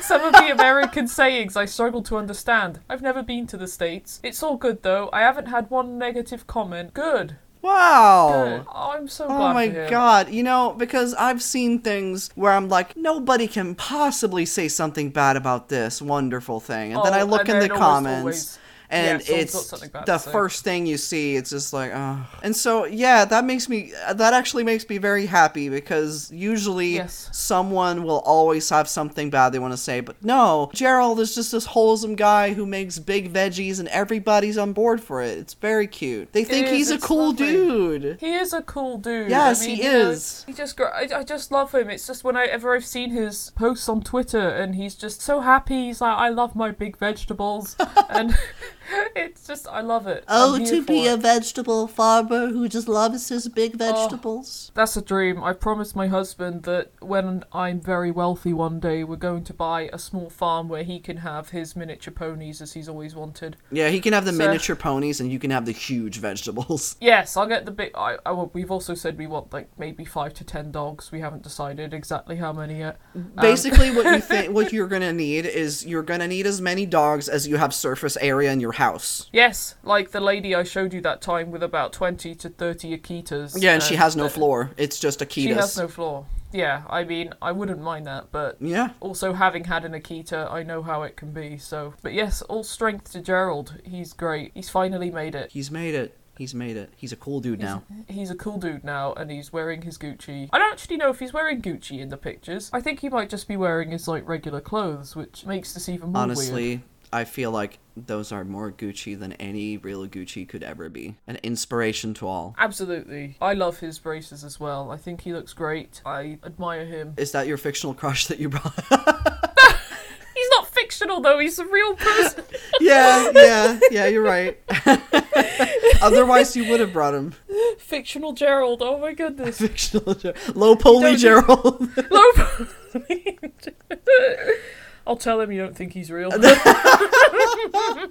Some of the American sayings I struggle to understand. I've never been to the States. It's all good, though. I haven't had one negative comment. Good. Wow. Oh, I'm so glad. Oh my god. You know, because I've seen things where I'm like, nobody can possibly say something bad about this wonderful thing. And oh, then I look in the comments. Always... And yeah, it's the first thing you see, it's just like, oh. And so, yeah, that makes me, that actually makes me very happy, because usually yes. someone will always have something bad they want to say. But no, Gerald is just this wholesome guy who makes big veggies, and everybody's on board for it. It's very cute. They think is, he's a cool lovely. dude. He is a cool dude. Yes, I mean, he is. He just, I, I just love him. It's just whenever I've seen his posts on Twitter, and he's just so happy. He's like, I love my big vegetables. And... It's just, I love it. Oh, to be it. a vegetable farmer who just loves his big vegetables. Oh, that's a dream. I promised my husband that when I'm very wealthy one day, we're going to buy a small farm where he can have his miniature ponies as he's always wanted. Yeah, he can have the so, miniature ponies, and you can have the huge vegetables. Yes, I'll get the big... I, I, we've also said we want like maybe five to ten dogs. We haven't decided exactly how many yet. Um, Basically, what, you th- what you're going to need is you're going to need as many dogs as you have surface area in your house. Yes, like the lady I showed you that time with about twenty to thirty Akitas. Yeah, and, and she has no floor. It's just Akitas. She has no floor. Yeah, I mean, I wouldn't mind that, but yeah. Also, having had an Akita, I know how it can be, so. But yes, all strength to Gerald. He's great. He's finally made it. He's made it. He's made it. He's a cool dude he's, now. He's a cool dude now, and he's wearing his Gucci. I don't actually know if he's wearing Gucci in the pictures. I think he might just be wearing his, like, regular clothes, which makes this even more Honestly, weird. I feel like those are more Gucci than any real Gucci could ever be. An inspiration to all. Absolutely. I love his braces as well. I think he looks great. I admire him. Is that your fictional crush that you brought? He's not fictional, though. He's a real person. yeah, yeah, yeah, you're right. Otherwise, you would have brought him. Fictional Gerald. Oh, my goodness. Fictional Gerald. Low poly Gerald. Low poly Gerald. I'll tell him you don't think he's real. I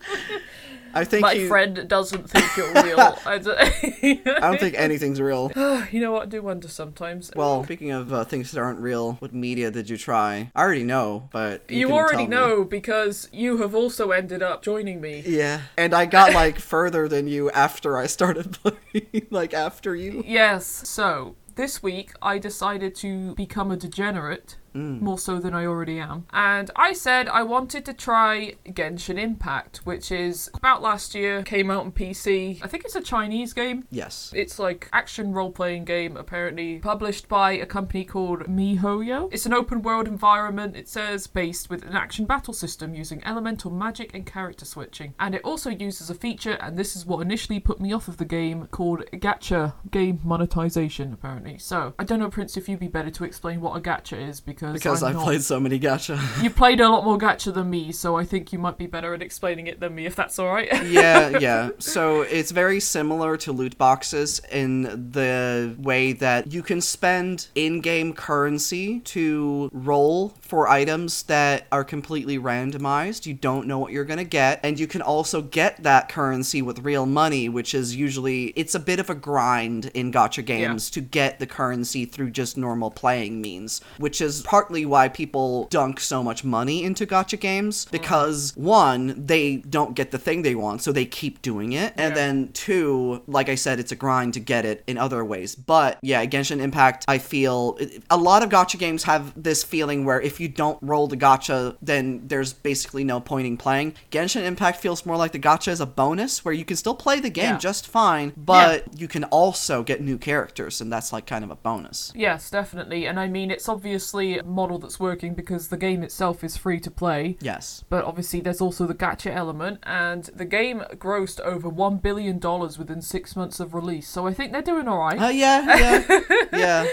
think My you... friend doesn't think you're real. I don't... I don't think anything's real. You know what? I do wonder sometimes. Well, speaking of uh, things that aren't real, what media did you try? I already know, but you, you already know because you have also ended up joining me. Yeah, and I got like further than you after I started playing, like after you. Yes. So this week I decided to become a degenerate. Mm. More so than I already am. And I said I wanted to try Genshin Impact, which is about last year, came out on P C. I think it's a Chinese game. Yes. It's like action role-playing game, apparently, published by a company called MiHoYo. It's an open-world environment, it says, based with an action battle system using elemental magic and character switching. And it also uses a feature, and this is what initially put me off of the game, called gacha game monetization, apparently. So, I don't know, Prince, if you'd be better to explain what a gacha is, because Because I've played so many gacha. You played a lot more gacha than me, so I think you might be better at explaining it than me, if that's all right. yeah, yeah. So it's very similar to loot boxes in the way that you can spend in-game currency to roll for items that are completely randomized. You don't know what you're going to get, and you can also get that currency with real money, which is usually, it's a bit of a grind in gacha games yeah. to get the currency through just normal playing means, which is partly why people dunk so much money into gacha games, because one, they don't get the thing they want, so they keep doing it, and yeah. then two, like I said, it's a grind to get it in other ways. But yeah, Genshin Impact, I feel, a lot of gacha games have this feeling where if you don't roll the gacha, then there's basically no point in playing. Genshin Impact feels more like the gacha is a bonus, where you can still play the game yeah. just fine, but yeah. you can also get new characters, and that's like kind of a bonus. Yes, definitely, and I mean, it's obviously model that's working because the game itself is free to play. Yes. But obviously there's also the gacha element, and the game grossed over one billion dollars within six months of release, so I think they're doing alright. Oh uh, yeah, yeah, yeah.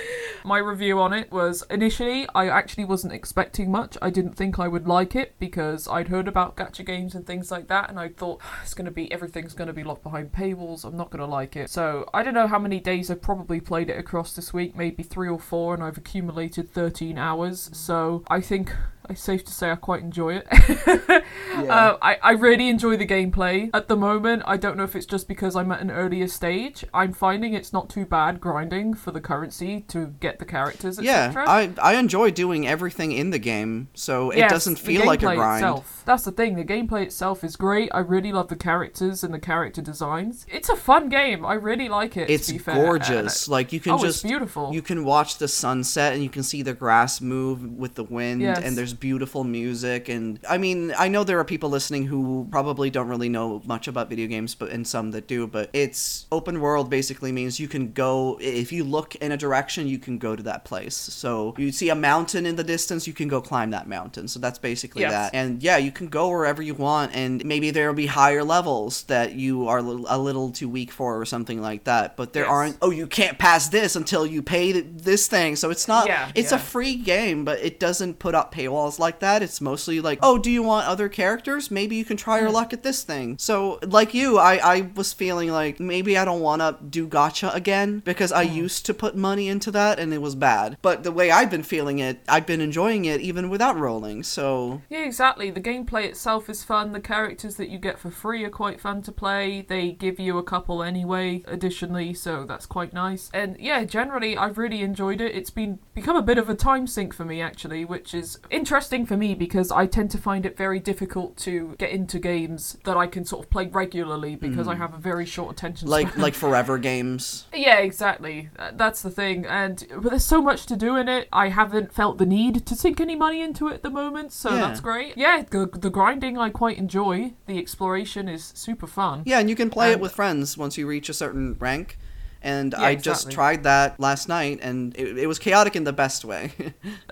My review on it was, initially, I actually wasn't expecting much. I didn't think I would like it because I'd heard about gacha games and things like that, and I thought, it's gonna be, everything's gonna be locked behind paywalls, I'm not gonna like it. So, I don't know how many days I've probably played it across this week, maybe three or four, and I've accumulated thirteen hours. So I think it's safe to say I quite enjoy it. yeah. uh, I, I really enjoy the gameplay. At the moment, I don't know if it's just because I'm at an earlier stage. I'm finding it's not too bad grinding for the currency to get the characters, et cetera. Yeah, I, I enjoy doing everything in the game, so it yes, doesn't feel like a grind. Itself. That's the thing, the gameplay itself is great. I really love the characters and the character designs. It's a fun game. I really like it, it's to be fair. It's gorgeous. Like, you can oh, just, it's beautiful. You can watch the sunset and you can see the grass move with the wind, yes. and there's beautiful music, and I mean, I know there are people listening who probably don't really know much about video games, but and some that do, but it's open world basically means you can go, if you look in a direction, you can go to that place. So you see a mountain in the distance, you can go climb that mountain. So that's basically yes. that. And yeah, you can go wherever you want, and maybe there will be higher levels that you are a little too weak for or something like that, but there yes. aren't, oh, you can't pass this until you pay this thing. So it's not, yeah, it's yeah. a free game, but it doesn't put up paywalls like that. It's mostly like, oh, do you want other characters? Maybe you can try your luck at this thing. So, like you, I, I was feeling like, maybe I don't want to do gacha again, because I mm. used to put money into that, and it was bad. But the way I've been feeling it, I've been enjoying it even without rolling, so... Yeah, exactly. The gameplay itself is fun. The characters that you get for free are quite fun to play. They give you a couple anyway, additionally, so that's quite nice. And yeah, generally, I've really enjoyed it. It's been become a bit of a time sink for me, actually, which is interesting. Interesting for me because I tend to find it very difficult to get into games that I can sort of play regularly because mm. I have a very short attention span. Like like forever games. Yeah, exactly. That's the thing. And but there's so much to do in it. I haven't felt the need to sink any money into it at the moment, so yeah. that's great. Yeah, the, the grinding I quite enjoy. The exploration is super fun. Yeah, and you can play and, it with friends once you reach a certain rank. And yeah, I exactly. just tried that last night, and it, it was chaotic in the best way.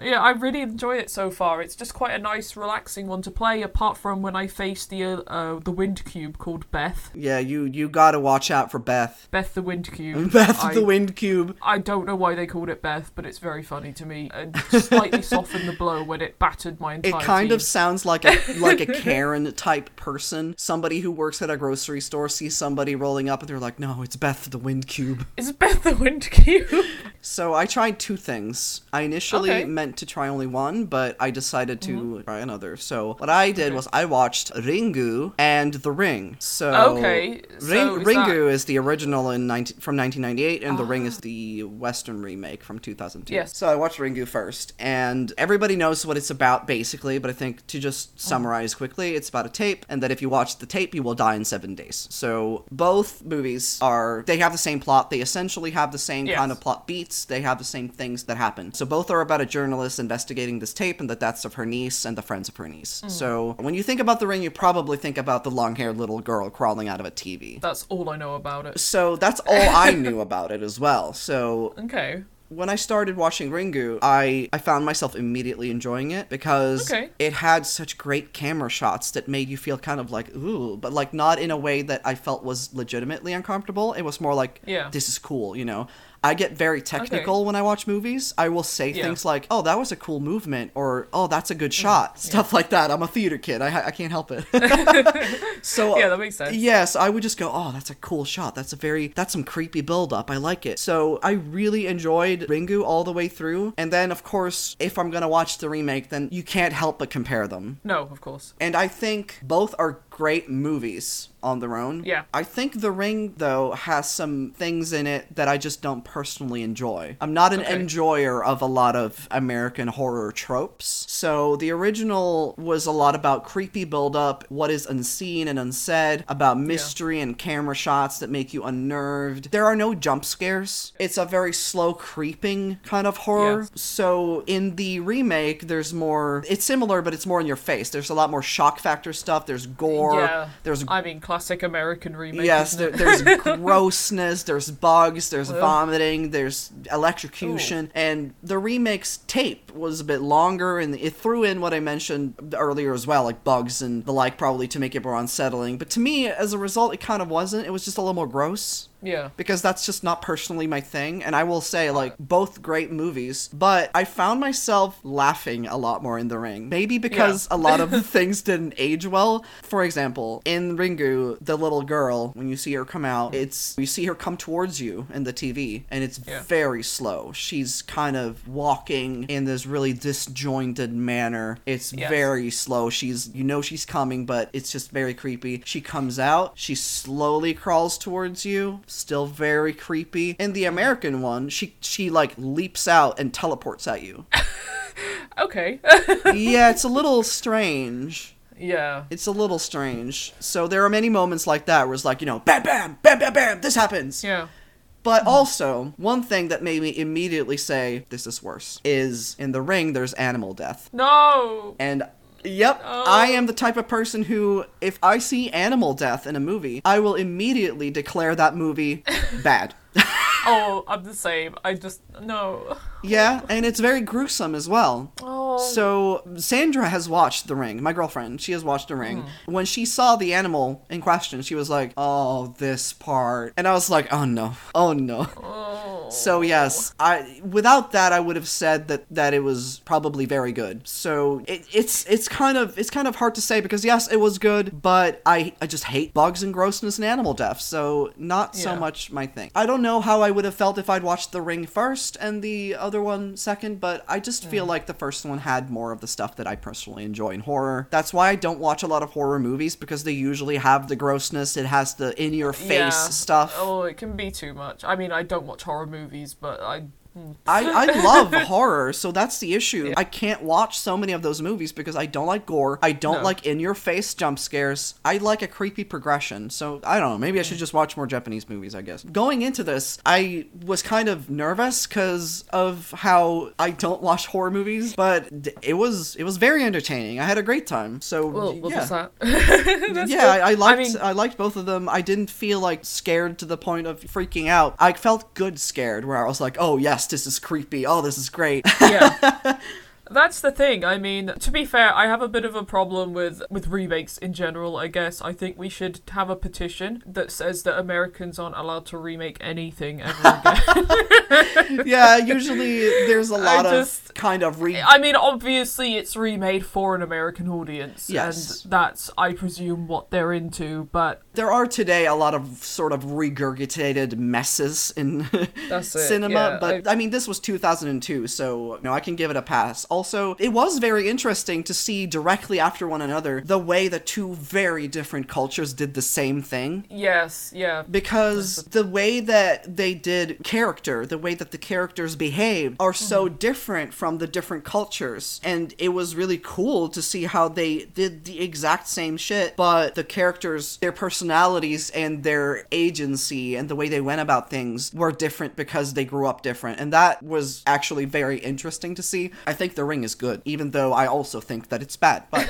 yeah, I really enjoy it so far. It's just quite a nice, relaxing one to play, apart from when I faced the uh, uh, the wind cube called Beth. Yeah, you, you gotta watch out for Beth. Beth the wind cube. Beth I, the wind cube. I don't know why they called it Beth, but it's very funny to me. And slightly softened the blow when it battered my entire It kind team. Of sounds like a, like a Karen-type person. Somebody who works at a grocery store sees somebody rolling up, and they're like, no, it's Beth the wind cube. Is Beth the wind cube? So I tried two things. I initially okay. meant to try only one, but I decided to mm-hmm. try another. So what I did okay. was I watched Ringu and The Ring. So, okay. so Ring- is Ringu that... is the original in nineteen- from nineteen ninety-eight, and ah. The Ring is the Western remake from two thousand two. Yes. So I watched Ringu first, and everybody knows what it's about basically, but I think to just summarize oh. quickly, it's about a tape, and that if you watch the tape, you will die in seven days. So both movies are, they have the same plot. plot. They essentially have the same yes. kind of plot beats. They have the same things that happen. So both are about a journalist investigating this tape and the deaths of her niece and the friends of her niece. Mm. So when you think about The Ring, you probably think about the long-haired little girl crawling out of a T V. That's all I know about it. So that's all I knew about it as well. So okay. When I started watching Ringu, I, I found myself immediately enjoying it because okay. it had such great camera shots that made you feel kind of like, ooh, but like not in a way that I felt was legitimately uncomfortable. It was more like, yeah. this is cool, you know? I get very technical okay. when I watch movies. I will say yeah. things like, oh, that was a cool movement, or, oh, that's a good shot. Yeah. Stuff yeah. like that. I'm a theater kid. I I can't help it. So yeah, that makes sense. Yes, yeah, so I would just go, oh, that's a cool shot. That's a very, that's some creepy buildup. I like it. So I really enjoyed Ringu all the way through. And then, of course, if I'm going to watch the remake, then you can't help but compare them. No, of course. And I think both are great movies on their own. Yeah. I think The Ring, though, has some things in it that I just don't personally enjoy. I'm not an okay. enjoyer of a lot of American horror tropes. So the original was a lot about creepy buildup, what is unseen and unsaid, about mystery yeah. and camera shots that make you unnerved. There are no jump scares. It's a very slow creeping kind of horror. Yeah. So in the remake, there's more, it's similar, but it's more in your face. There's a lot more shock factor stuff. There's gore. Yeah, there's, I mean, classic American remake. Yes, there, there's grossness, there's bugs, there's Ugh. vomiting, there's electrocution, Ooh. and the remake's tape was a bit longer, and it threw in what I mentioned earlier as well, like bugs and the like, probably to make it more unsettling. But to me, as a result, it kind of wasn't. It was just a little more gross. Yeah. Because that's just not personally my thing. And I will say, like, both great movies, but I found myself laughing a lot more in The Ring. Maybe because yeah. a lot of things didn't age well. For example, in Ringu, the little girl, when you see her come out, it's, you see her come towards you in the T V, and it's yeah. very slow. She's kind of walking in this really disjointed manner. It's yes. very slow. She's, you know, she's coming, but it's just very creepy. She comes out, she slowly crawls towards you. Still very creepy. In the American one, she she like leaps out and teleports at you. Okay. Yeah, it's a little strange. Yeah. It's a little strange. So there are many moments like that where it's like, you know, bam, bam, bam, bam, bam, this happens. Yeah. But also, one thing that made me immediately say, this is worse, is in The Ring, there's animal death. No! And Yep, oh. I am the type of person who, if I see animal death in a movie, I will immediately declare that movie bad. Oh, I'm the same. I just, no. Yeah, and it's very gruesome as well. Oh. So, Sandra has watched The Ring. My girlfriend, she has watched The Ring. Mm. When she saw the animal in question, she was like, oh, this part. And I was like, oh no, oh no. Oh. So yes, I without that, I would have said that, that it was probably very good. So, it, it's it's kind of it's kind of hard to say because yes, it was good, but I, I just hate bugs and grossness and animal death. So, not yeah. so much my thing. I don't know how I would have felt if I'd watched The Ring first and the other one second, but I just mm. feel like the first one had more of the stuff that I personally enjoy in horror. That's why I don't watch a lot of horror movies, because they usually have the grossness, it has the in-your-face yeah. stuff. Oh, it can be too much. I mean, I don't watch horror movies, but I... I, I love horror, so that's the issue. Yeah. I can't watch so many of those movies because I don't like gore. I don't no. like in-your-face jump scares. I like a creepy progression. So, I don't know. Maybe I should just watch more Japanese movies, I guess. Going into this, I was kind of nervous because of how I don't watch horror movies, but it was it was very entertaining. I had a great time. So, well, yeah. What was that? Yeah, I, I, liked, I, mean... I liked both of them. I didn't feel, like, scared to the point of freaking out. I felt good scared, where I was like, oh, yes, this is creepy. Oh, this is great. Yeah. That's the thing. I mean, to be fair, I have a bit of a problem with, with remakes in general, I guess. I think we should have a petition that says that Americans aren't allowed to remake anything ever again. Yeah, usually there's a lot just, of kind of re- I mean, obviously it's remade for an American audience. Yes. And that's, I presume, what they're into, but... There are today a lot of sort of regurgitated messes in that's it, cinema, yeah, but I... I mean, this was two thousand two, so you know, I can give it a pass. Also, it was very interesting to see directly after one another the way the two very different cultures did the same thing. Yes, yeah. Because the way that they did character, the way that the characters behaved are so mm-hmm. different from the different cultures. And it was really cool to see how they did the exact same shit, but the characters, their personalities and their agency and the way they went about things were different because they grew up different. And that was actually very interesting to see. I think The Ring is good, even though I also think that it's bad, but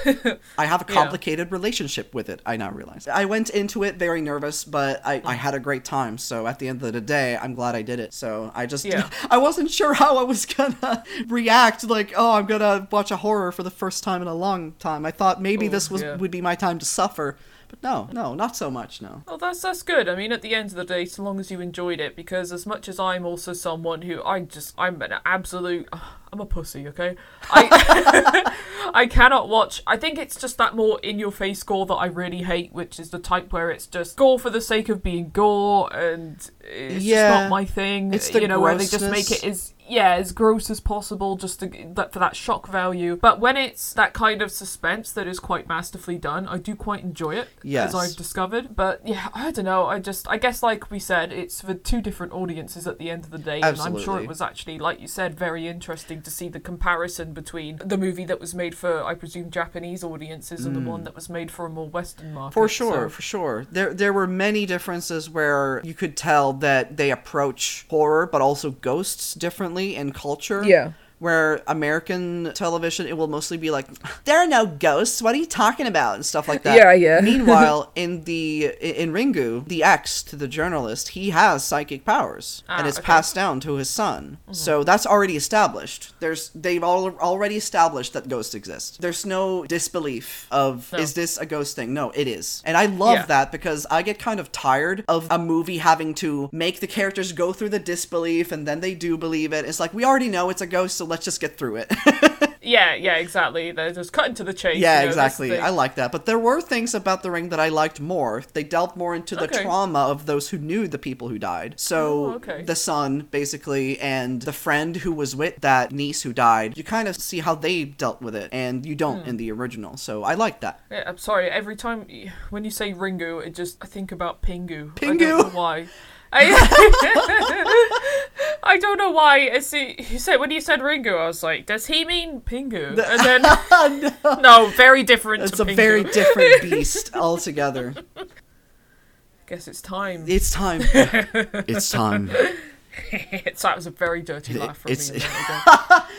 I have a complicated yeah. relationship with it, I now realize. I went into it very nervous, but I, I had a great time. So at the end of the day, I'm glad I did it. So I just, yeah. I wasn't sure how I was gonna react. Like, oh, I'm gonna watch a horror for the first time in a long time. I thought maybe oh, this was yeah. would be my time to suffer. But no, no, not so much, no. Oh, that's that's good. I mean, at the end of the day, so long as you enjoyed it, because as much as I'm also someone who I just, I'm an absolute, uh, I'm a pussy, okay? I I cannot watch, I think it's just that more in-your-face gore that I really hate, which is the type where it's just gore for the sake of being gore, and it's yeah, just not my thing. It's the you know, grossness. Where they just make it as... yeah, as gross as possible just to, that, for that shock value. But when it's that kind of suspense that is quite masterfully done, I do quite enjoy it, yes. as I've discovered. But yeah, I don't know, I just, I guess like we said, it's for two different audiences at the end of the day. Absolutely. And I'm sure it was actually, like you said, very interesting to see the comparison between the movie that was made for, I presume, Japanese audiences mm. and the one that was made for a more Western market. For sure, so. for sure. There, there were many differences where you could tell that they approach horror, but also ghosts differently. In culture, yeah, where American television, it will mostly be like, there are no ghosts, what are you talking about, and stuff like that. Yeah, yeah. Meanwhile, in the in Ringu, the ex to the journalist, he has psychic powers, ah, and it's okay. passed down to his son. Mm-hmm. So that's already established. There's they've all already established that ghosts exist. There's no disbelief of no. is this a ghost thing? No, it is, and I love yeah. that because I get kind of tired of a movie having to make the characters go through the disbelief and then they do believe it. It's like, we already know it's a ghost, so let's just get through it. Yeah, yeah, exactly. They're just cutting to the chase. Yeah, you know, exactly. I like that. But there were things about The Ring that I liked more. They delved more into the okay. trauma of those who knew the people who died. So oh, okay. the son, basically, and the friend who was with that niece who died, you kind of see how they dealt with it, and you don't hmm. in the original. So I like that. Yeah, I'm sorry. Every time when you say Ringu, it just, I think about Pingu. Pingu! I don't know why. I, I don't know why. It's, you said, when you said Ringu, I was like, does he mean Pingu? And then, no. no, very different. It's to a Pingu. Very different beast altogether. Guess it's time. It's time. It's time. So that was a very dirty laugh from it's, me.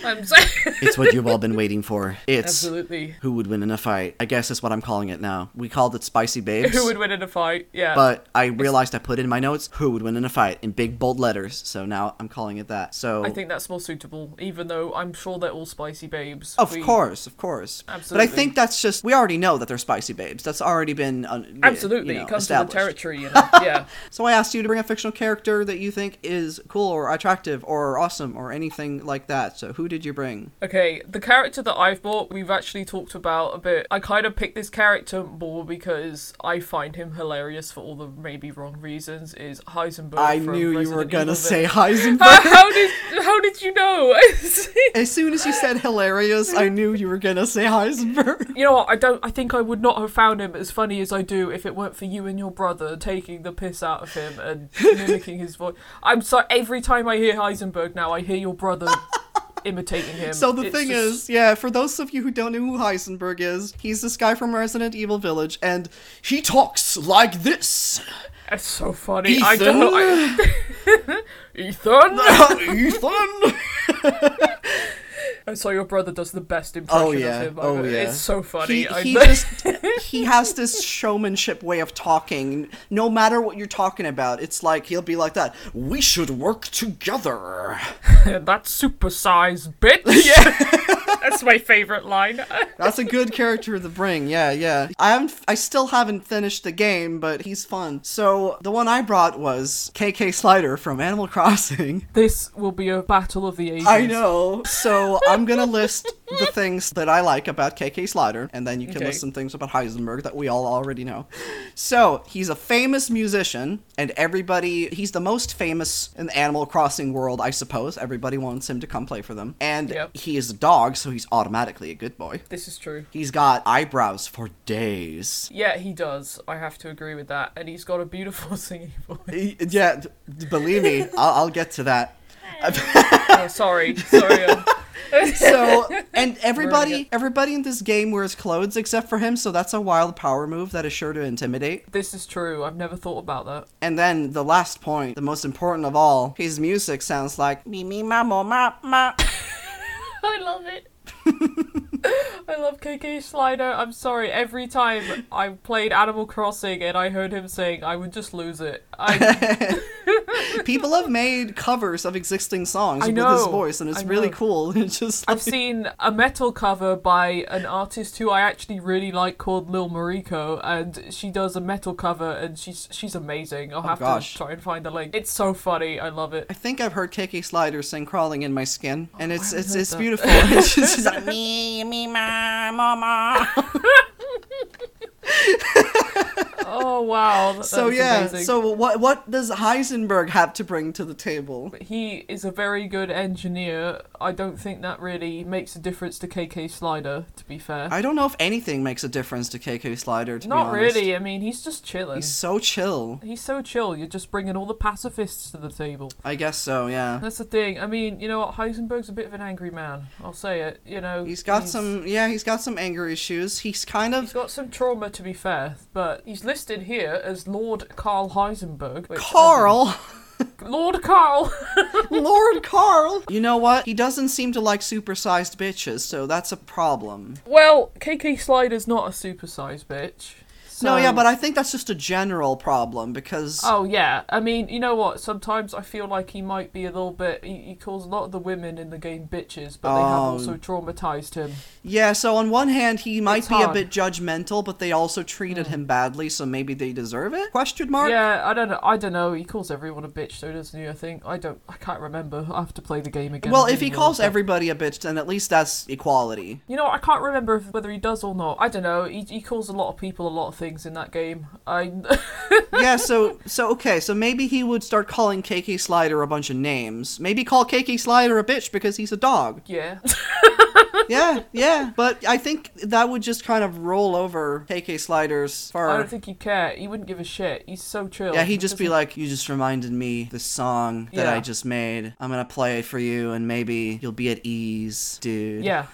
I'm sorry. It's what you've all been waiting for. It's absolutely who would win in a fight. I guess that's what I'm calling it now. We called it Spicy Babes. Who would win in a fight? Yeah. But I realized I put in my notes who would win in a fight in big bold letters. So now I'm calling it that. So I think that's more suitable, even though I'm sure they're all spicy babes. Of we... course, of course. Absolutely. But I think that's just, we already know that they're spicy babes. That's already been un- absolutely you know, it comes to the territory. You know? Yeah. So I asked you to bring a fictional character that you think is cool or attractive or awesome or anything like that. So who did you bring? Okay, the character that I've brought, we've actually talked about a bit. I kind of picked this character more because I find him hilarious for all the maybe wrong reasons, is Heisenberg. I knew Resident you were gonna Evil say Heisenberg. Uh, how did how did you know? As soon as you said hilarious, I knew you were gonna say Heisenberg. You know what, I don't I think I would not have found him as funny as I do if it weren't for you and your brother taking the piss out of him and mimicking his voice. I'm sorry. Every time I hear Heisenberg now, I hear your brother imitating him. So the it's thing just... is, yeah, for those of you who don't know who Heisenberg is, he's this guy from Resident Evil Village, and he talks like this. That's so funny. Ethan? I don't know. I... Ethan? Ethan? And so your brother does the best impression oh, yeah. of him. Oh, yeah. It's so funny. He, he just he has this showmanship way of talking. No matter what you're talking about, it's like, he'll be like that. We should work together. That supersized bitch. Yeah. That's my favorite line. That's a good character of The Ring. Yeah, yeah. I haven't, I still haven't finished the game, but he's fun. So the one I brought was K K Slider from Animal Crossing. This will be a battle of the ages. I know. So I'm going to list the things that I like about K K Slider, and then you can okay. list some things about Heisenberg that we all already know. So he's a famous musician, and everybody, he's the most famous in the Animal Crossing world, I suppose. Everybody wants him to come play for them. And yep. he is a dog, so he he's automatically a good boy. This is true. He's got eyebrows for days. Yeah, he does. I have to agree with that. And he's got a beautiful singing voice. He, yeah, believe me, I'll, I'll get to that. oh, sorry. Sorry. Um... so, and everybody everybody in this game wears clothes except for him, so that's a wild power move that is sure to intimidate. This is true. I've never thought about that. And then the last point, the most important of all, his music sounds like me me ma mo ma ma. I love it. I love K K. Slider. I'm sorry, every time I played Animal Crossing and I heard him sing, I would just lose it. I... People have made covers of existing songs I with know. his voice, and it's really cool. It's just like... I've seen a metal cover by an artist who I actually really like called Lil Mariko, and she does a metal cover, and she's she's amazing. I'll oh, have gosh. to try and find the link. It's so funny. I love it. I think I've heard K K. Slider sing "Crawling in My Skin," and oh, it's it's it's that. beautiful. It's just she's like, me, me, my mama. Oh, wow. That, so, yeah. Amazing. So, what what does Heisenberg have to bring to the table? He is a very good engineer. I don't think that really makes a difference to K K. Slider, to be fair. I don't know if anything makes a difference to K K. Slider, to Not be honest. Not really. I mean, he's just chilling. He's so chill. He's so chill. You're just bringing all the pacifists to the table. I guess so, yeah. That's the thing. I mean, you know what? Heisenberg's a bit of an angry man. I'll say it. You know, he's got he's... some... Yeah, he's got some anger issues. He's kind of... He's got some trauma, to be fair, but he's listening. Listed here as Lord Carl Heisenberg. Wait, Carl? Lord Carl! Lord Carl! You know what? He doesn't seem to like supersized bitches, so that's a problem. Well, K K. Slider's not a supersized bitch. So... No, yeah, but I think that's just a general problem, because... Oh, yeah. I mean, you know what? Sometimes I feel like he might be a little bit... He, he calls a lot of the women in the game bitches, but they um, have also traumatized him. Yeah, so on one hand, he might it's be hard. a bit judgmental, but they also treated mm. him badly, so maybe they deserve it? Question mark? Yeah, I don't know. I don't know. He calls everyone a bitch, though, doesn't he? I think. I don't... I can't remember. I have to play the game again. Well, if he calls everybody a bitch, then at least that's equality. You know, I can't remember if, whether he does or not. I don't know. He, he calls a lot of people a lot of things. Things in that game. I Yeah, so so okay, so maybe he would start calling K K. Slider a bunch of names. Maybe call K K. Slider a bitch because he's a dog. Yeah. Yeah, yeah. But I think that would just kind of roll over K K. Slider's fur. I don't think he'd care. He wouldn't give a shit. He's so chill. Yeah, he'd just be like, you just reminded me the song that yeah. I just made. I'm gonna play it for you and maybe you'll be at ease, dude. Yeah.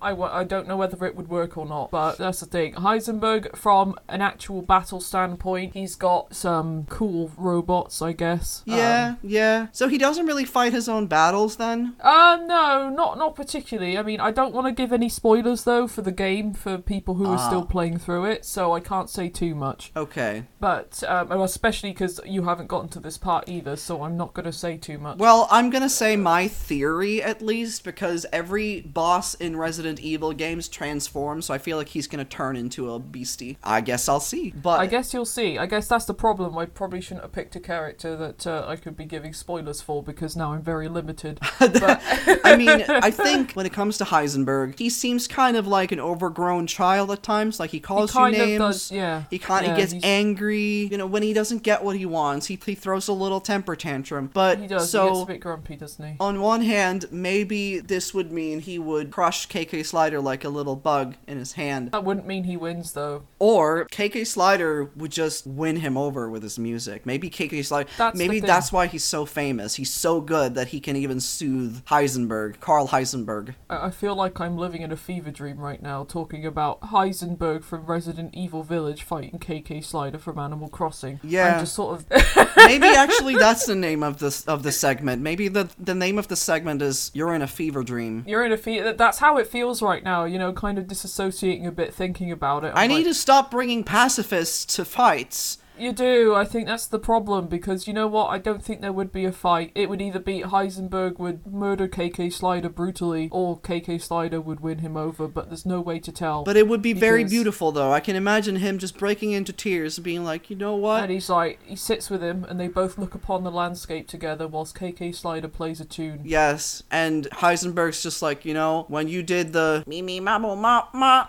I, w- I don't know whether it would work or not, but that's the thing. Heisenberg, from an actual battle standpoint, he's got some cool robots, I guess. Yeah, um, yeah. So he doesn't really fight his own battles then? Uh, no, not, not particularly. I mean, I don't want to give any spoilers, though, for the game for people who ah. are still playing through it, so I can't say too much. Okay. But, um, especially because you haven't gotten to this part either, so I'm not going to say too much. Well, I'm going to say my theory, at least, because every boss in Resident Evil games transforms, so I feel like he's going to turn into a beastie. I guess I'll see. But I guess you'll see. I guess that's the problem. I probably shouldn't have picked a character that uh, I could be giving spoilers for, because now I'm very limited. But... I mean, I think when it comes to Heisenberg, he seems kind of like an overgrown child at times. Like, he calls he you names. Does, yeah. He kind of yeah, gets he's... angry. You know, when he doesn't get what he wants, he, he throws a little temper tantrum. But he does. So, he gets a bit grumpy, doesn't he? On one hand, maybe this would mean he would crush K K. Slider like a little bug in his hand. That wouldn't mean he wins, though. Or K K. Slider would just win him over with his music. Maybe K K. Slider... That's maybe that's why he's so famous. He's so good that he can even soothe Heisenberg. Carl Heisenberg. I, I I feel like I'm living in a fever dream right now, talking about Heisenberg from Resident Evil Village fighting K K. Slider from Animal Crossing. Yeah. I'm just sort of... Maybe actually that's the name of this of the segment. Maybe the the name of the segment is You're in a Fever Dream. You're in a fever... That's how it feels right now, you know, kind of disassociating a bit, thinking about it. I'm I need like... to stop bringing pacifists to fights. You do. I think that's the problem, because you know what? I don't think there would be a fight. It would either be Heisenberg would murder K K. Slider brutally, or K K. Slider would win him over, but there's no way to tell. But it would be because... very beautiful, though. I can imagine him just breaking into tears and being like, you know what? And he's like, he sits with him, and they both look upon the landscape together whilst K K. Slider plays a tune. Yes, and Heisenberg's just like, you know, when you did the me, me, ma, mo, ma, ma...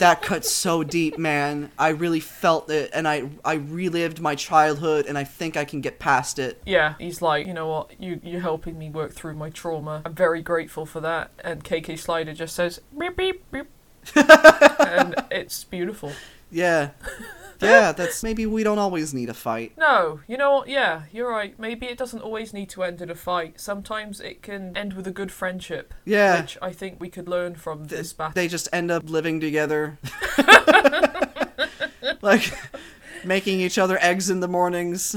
that cut so deep, man. I really felt it, and I I relived my childhood, and I think I can get past it. Yeah, he's like, you know what, you, you're helping me work through my trauma. I'm very grateful for that. And K K Slider just says, beep, beep, beep. And it's beautiful. Yeah. Yeah, that's, maybe we don't always need a fight. No, you know what, yeah, you're right. Maybe it doesn't always need to end in a fight. Sometimes it can end with a good friendship. Yeah. Which I think we could learn from Th- this battle. They just end up living together. Like, making each other eggs in the mornings.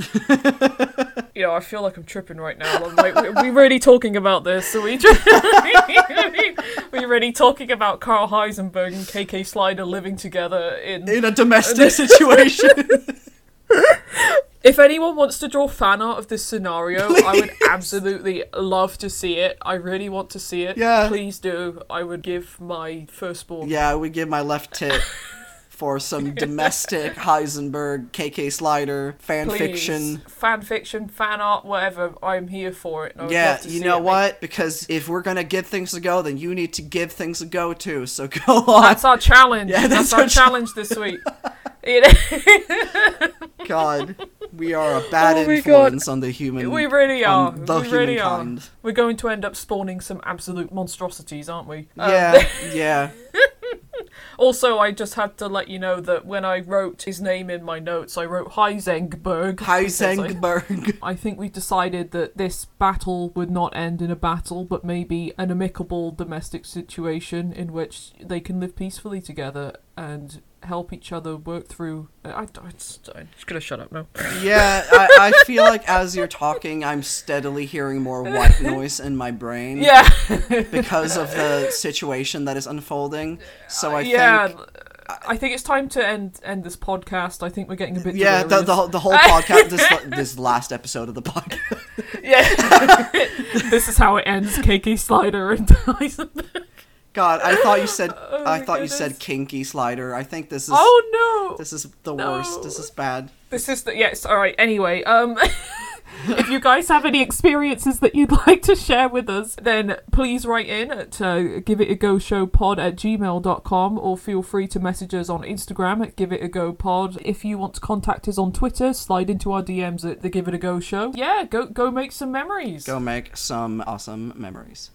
You know, I feel like I'm tripping right now. I'm like, are we really talking about this? Are we, tri- are we really talking about Carl Heisenberg and K K Slider living together in... in a domestic situation. If anyone wants to draw fan art of this scenario, please. I would absolutely love to see it. I really want to see it. Yeah. Please do. I would give my firstborn. Yeah, I would give my left tit. For some domestic Heisenberg, K K Slider, fan Please. fiction. Fan fiction, fan art, whatever. I'm here for it. Yeah, you know what? Make... Because if we're going to give things a go, then you need to give things a go too. So go on. That's our challenge. Yeah, that's, that's our, our challenge this week. God, we are a bad oh influence God. on the human. We really are. The we really are. We're going to end up spawning some absolute monstrosities, aren't we? Yeah, um, yeah. Also, I just had to let you know that when I wrote his name in my notes, I wrote Heisenberg. Heisenberg. I, I think we decided that this battle would not end in a battle, but maybe an amicable domestic situation in which they can live peacefully together and help each other work through... I, I, I'm just gonna shut up now. Yeah, I, I feel like as you're talking, I'm steadily hearing more white noise in my brain. Yeah. Because of the situation that is unfolding. So I uh, yeah, think... I think it's time to end end this podcast. I think we're getting a bit... Yeah, the, the, the whole podcast, this, this last episode of the podcast. Yeah. This is how it ends, K K Slider and Heisenberg. God, I thought you said oh I thought goodness. you said kinky Slider. I think this is Oh no. This is the no. worst. This is bad. This is the yes, all right. Anyway, um if you guys have any experiences that you'd like to share with us, then please write in at uh, give it a go show pod at gmail dot com, or feel free to message us on Instagram at give it a go pod. If you want to contact us on Twitter, slide into our D Ms at the Give It A Go Show. Yeah, go go make some memories. Go make some awesome memories.